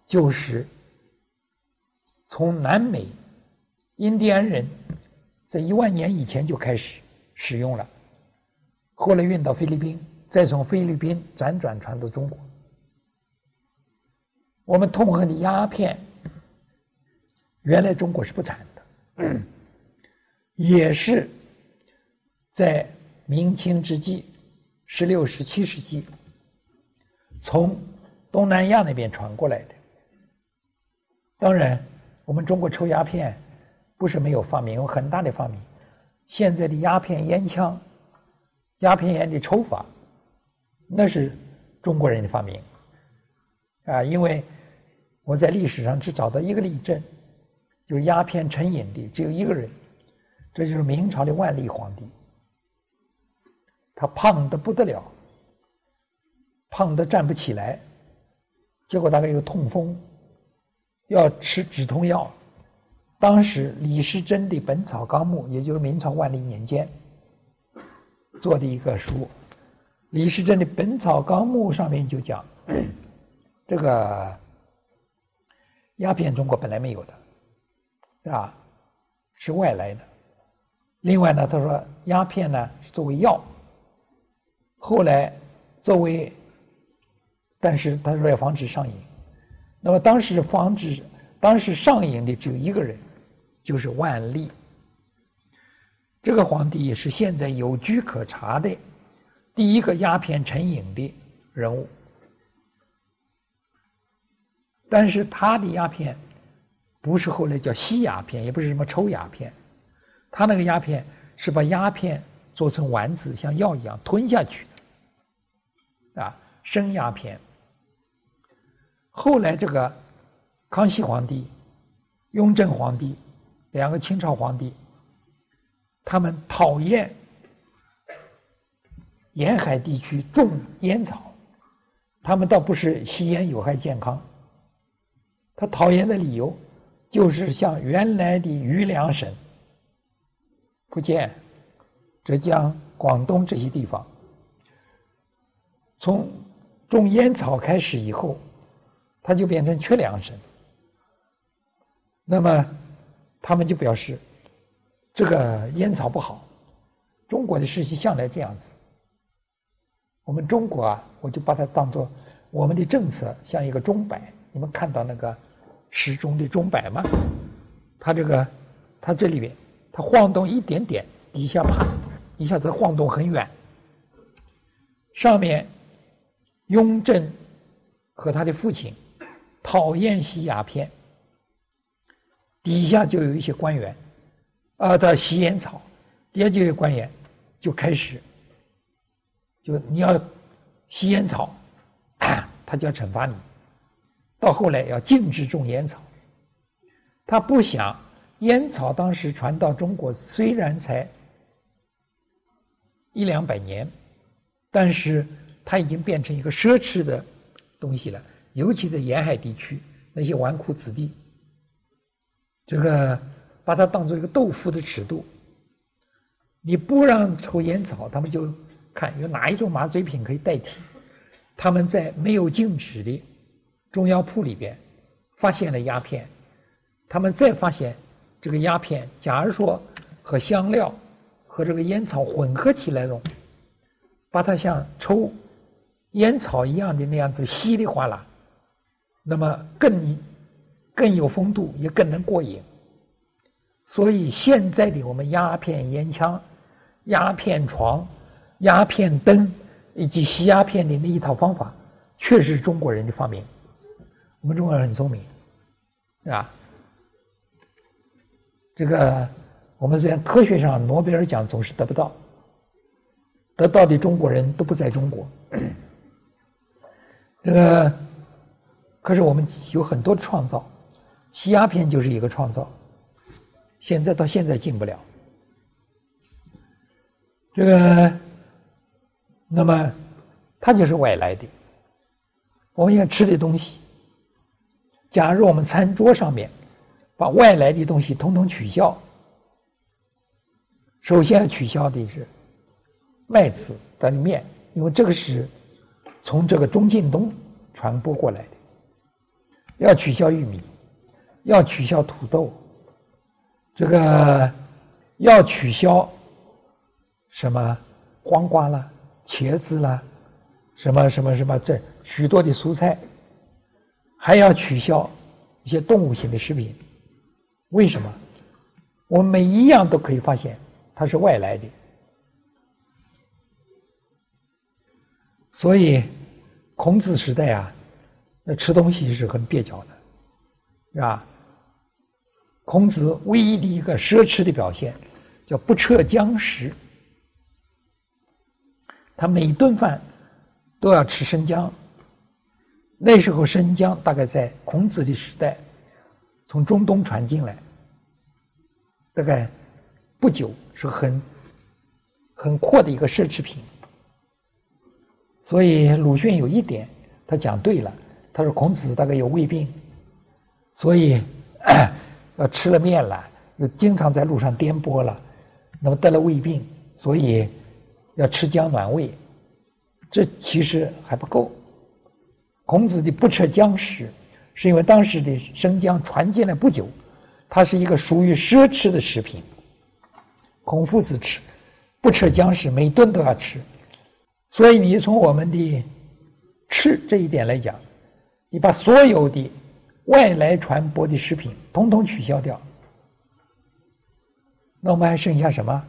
就是从南美印第安人在一万年以前就开始使用了。 后来运到菲律宾，再从菲律宾辗转传到中国。我们痛恨的鸦片，原来中国是不产的，也是在明清之际，十六、十七世纪，从东南亚那边传过来的。当然，我们中国抽鸦片不是没有发明，有很大的发明。现在的鸦片烟枪。 鸦片烟的抽法，那是中国人的发明啊！因为我在历史上只找到一个例证，就是鸦片成瘾的只有一个人，这就是明朝的万历皇帝。他胖得不得了，胖得站不起来，结果大概有痛风，要吃止痛药。当时李时珍的《本草纲目》，也就是明朝万历年间。 做的一个书，李时珍的《本草纲目》上面就讲，这个鸦片中国本来没有的，是吧？是外来的。另外呢，他说鸦片呢是作为药，后来作为，但是他说要防止上瘾。那么当时防止当时上瘾的只有一个人，就是万历。 这个皇帝也是现在有据可查的第一个鸦片成瘾的人物，但是他的鸦片不是后来叫吸鸦片，也不是什么抽鸦片，他那个鸦片是把鸦片做成丸子，像药一样吞下去的啊，生鸦片。后来这个康熙皇帝、雍正皇帝两个清朝皇帝。 他们讨厌沿海地区种烟草，他们倒不是吸烟有害健康，他讨厌的理由就是像原来的余两省、福建、浙江、广东这些地方，从种烟草开始以后，它就变成缺粮食。那么他们就表示这个烟草不好，中国的事情向来这样子，我们中国啊，我就把它当作我们的政策像一个钟摆，你们看到那个时钟的钟摆吗？它这个它这里边它晃动一点点，一下啪一下子晃动很远，上面雍正和他的父亲讨厌吸鸦片，底下就有一些官员啊，他吸烟草，底下就有官员就开始，就你要吸烟草，他就要惩罚你，到后来要禁止种烟草。他不想烟草当时传到中国，虽然才一两百年，但是它已经变成一个奢侈的东西了，尤其在沿海地区那些纨绔子弟，这个把它当做一个豆腐的尺度，你不让抽烟草，他们就看有哪一种麻醉品可以代替。他们在没有禁止的中药铺里边发现了鸦片，他们再发现这个鸦片假如说和香料和这个烟草混合起来用，把它像抽烟草一样的那样子稀里哗啦，那么更更有风度，也更能过瘾。所以现在的我们鸦片烟枪、鸦片床、鸦片灯以及吸鸦片的那一套方法，确实是中国人的发明。我们中国人很聪明，是吧？这个我们虽然科学上诺贝尔奖总是得不到，得到的中国人都不在中国。这个可是我们有很多创造，吸鸦片就是一个创造，现在到现在进不了。这个那么它就是外来的。我们要吃的东西，假如我们餐桌上面把外来的东西统统取消，首先要取消的是麦子、咱的面，因为这个是从这个中近东传播过来的。要取消玉米，要取消土豆，这个要取消什么黄瓜啦、茄子啦，什么什么什么，这许多的蔬菜，还要取消一些动物性的食品。为什么？我们每一样都可以发现它是外来的。所以孔子时代啊，那吃东西是很蹩脚的，是吧？孔子唯一的一个奢侈的表现叫不彻僵食，他每顿饭都要吃生姜。那时候生姜大概在孔子的时代从中东传进来，大概不久是很很阔的一个奢侈品。所以鲁迅有一点他讲对了，他说孔子大概有胃病，所以要吃了面了，又经常在路上颠簸了，那么得了胃病，所以要吃姜暖胃。这其实还不够，孔子的不彻姜食是因为当时的生姜传进来不久，它是一个属于奢侈的食品。孔夫子吃不彻姜食，每顿都要吃。所以你从我们的吃这一点来讲，你把所有的外来传播的食品统统取消掉，那我们还剩下什么？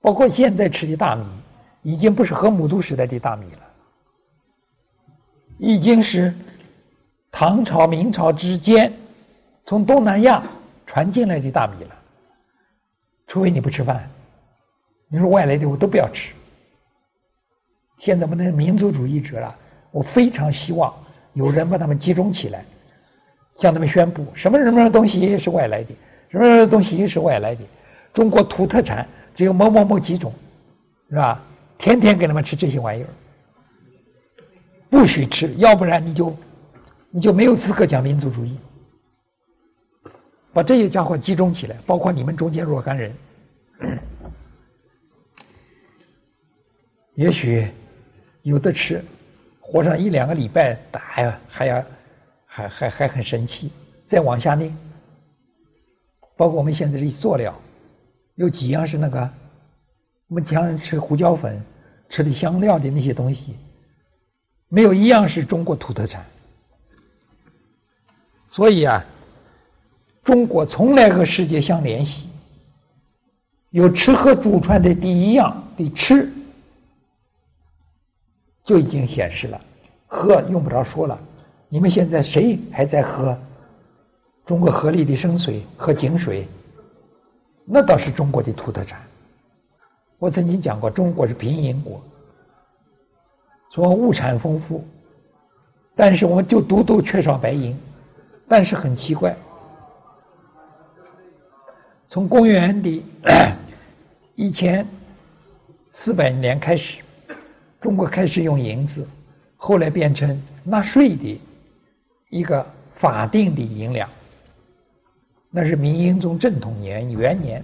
包括现在吃的大米，已经不是河姆渡时代的大米了，已经是唐朝明朝之间从东南亚传进来的大米了。除非你不吃饭，你说外来的我都不要吃。现在我们的民族主义者啊，我非常希望有人把他们集中起来，向他们宣布什么什么东西是外来的，什么什么东西是外来的，中国土特产只有某某某几种，是吧？天天给他们吃这些玩意儿，不许吃，要不然你就你就没有资格讲民族主义。把这些家伙集中起来，包括你们中间若干人，也许有的吃，活上一两个礼拜，打呀还呀还还还很神气，再往下呢，包括我们现在这做料，有几样是那个我们常人吃胡椒粉、吃的香料的那些东西，没有一样是中国土特产。所以啊，中国从来和世界相联系，有吃喝住穿的第一样得吃，就已经显示了。喝用不着说了，你们现在谁还在喝中国河里的生水、喝井水？那倒是中国的土特产。我曾经讲过，中国是贫民国，所以物产丰富，但是我们就独独缺少白银。但是很奇怪，从公元的一千四百年开始，中国开始用银子，后来变成纳税的一个法定的银两，那是明英宗正统年元年，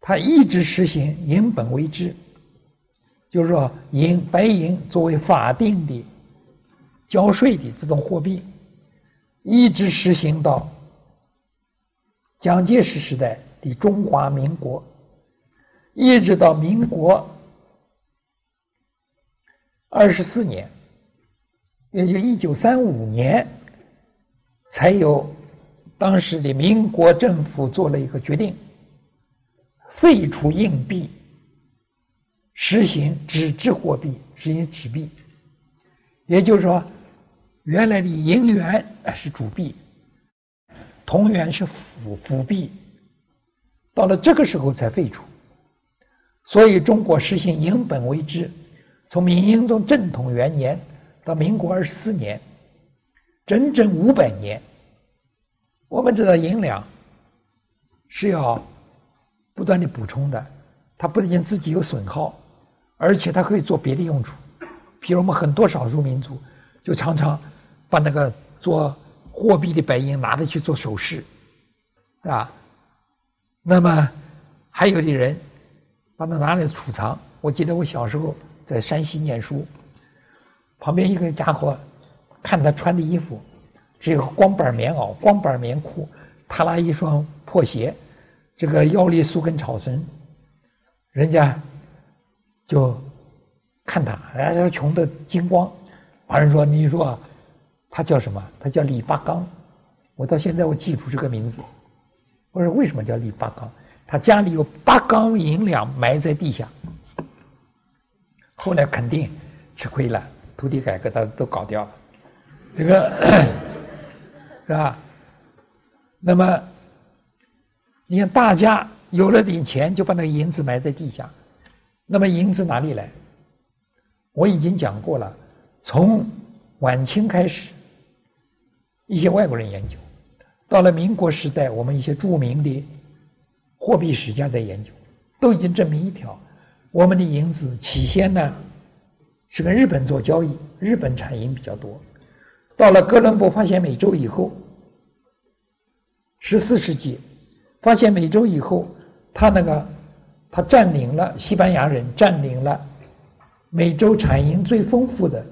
他一直实行银本位制，就是说银白银作为法定的交税的这种货币，一直实行到蒋介石时代的中华民国，一直到民国二十四年，也就一九三五年，才有当时的民国政府做了一个决定，废除硬币，实行纸质货币，实行纸币。也就是说，原来的银元是主币，铜元是辅辅币，到了这个时候才废除。所以中国实行银本位制，从明英宗正统元年到民国二十四年，整整五百年。我们知道银两是要不断的补充的，它不仅自己有损耗，而且它可以做别的用处。比如我们很多少数民族就常常把那个做货币的白银拿着去做首饰，啊，那么还有的人把它拿来储藏。我记得我小时候在山西念书，旁边一个家伙，看他穿的衣服只有光板棉袄、光板棉裤，他拉一双破鞋，这个腰里束根草绳，人家就看他，人家穷得精光。旁人说：“你说。”他叫什么？他叫李八刚。我到现在我记住这个名字。我说为什么叫李八刚？他家里有八缸银两埋在地下。后来肯定吃亏了，土地改革他都搞掉了，这个是吧？那么你看，大家有了点钱，就把那个银子埋在地下。那么银子哪里来？我已经讲过了，从晚清开始。一些外国人研究，到了民国时代，我们一些著名的货币史家在研究，都已经证明一条：我们的银子起先呢是跟日本做交易，日本产银比较多。到了哥伦布发现美洲以后，十四世纪发现美洲以后，他那个他占领了西班牙人，占领了美洲产银最丰富的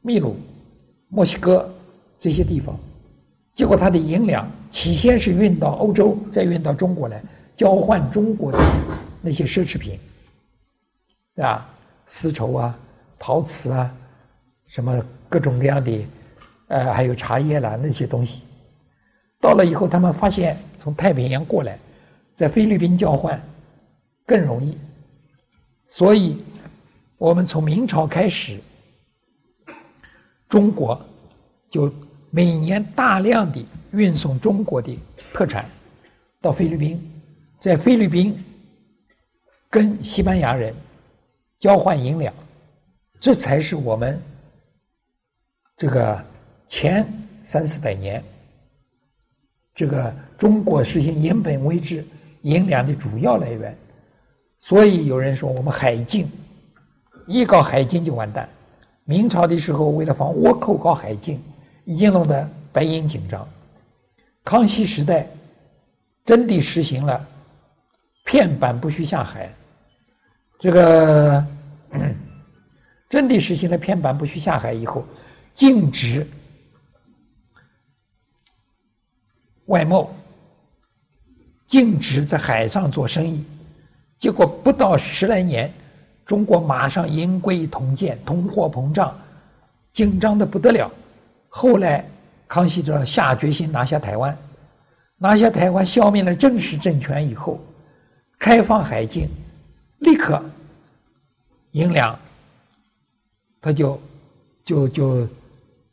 秘鲁、墨西哥。这些地方，结果它的银两起先是运到欧洲，再运到中国来交换中国的那些奢侈品，啊，丝绸啊、陶瓷啊，什么各种各样的，呃，还有茶叶啦那些东西。到了以后，他们发现从太平洋过来，在菲律宾交换更容易，所以我们从明朝开始，中国就每年大量的运送中国的特产到菲律宾，在菲律宾跟西班牙人交换银两，这才是我们这个前三四百年这个中国实行银本位制银两的主要来源。所以有人说我们海禁，一搞海禁就完蛋。明朝的时候，为了防倭寇搞海禁，已经弄得白银紧张。康熙时代真的实行了片板不许下海，这个、嗯、真的实行了片板不许下海以后，禁止外贸，禁止在海上做生意。结果不到十来年，中国马上银规铜建，通货膨胀，紧张的不得了。后来康熙就下决心拿下台湾，拿下台湾，消灭了正式政权以后，开放海禁，立刻银两它就就就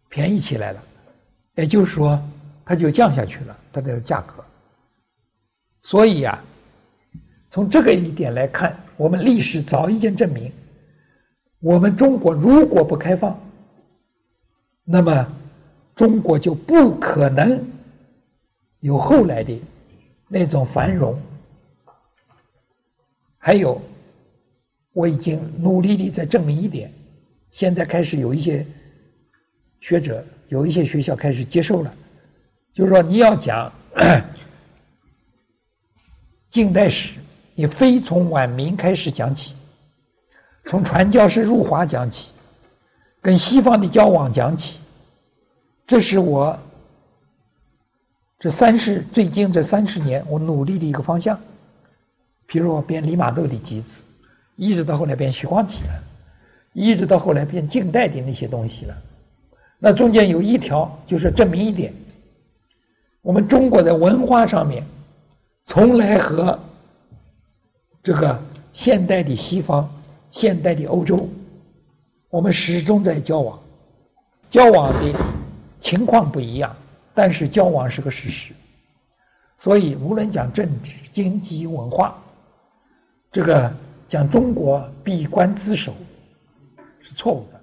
便宜起来了，也就是说它就降下去了，它的价格。所以啊，从这个一点来看，我们历史早已经证明，我们中国如果不开放，那么中国就不可能有后来的那种繁荣。还有，我已经努力地在证明一点，现在开始有一些学者，有一些学校开始接受了，就是说你要讲近代史，你非从晚明开始讲起，从传教士入华讲起，跟西方的交往讲起，这是我这三十最近这三十年我努力的一个方向。比如我编李玛窦的集子，一直到后来编徐晃起了，一直到后来编近代的那些东西了。那中间有一条就是证明一点，我们中国在文化上面从来和这个现代的西方、现代的欧洲，我们始终在交往，交往的情况不一样，但是交往是个事实。所以无论讲政治、经济、文化，这个讲中国闭关自守是错误的。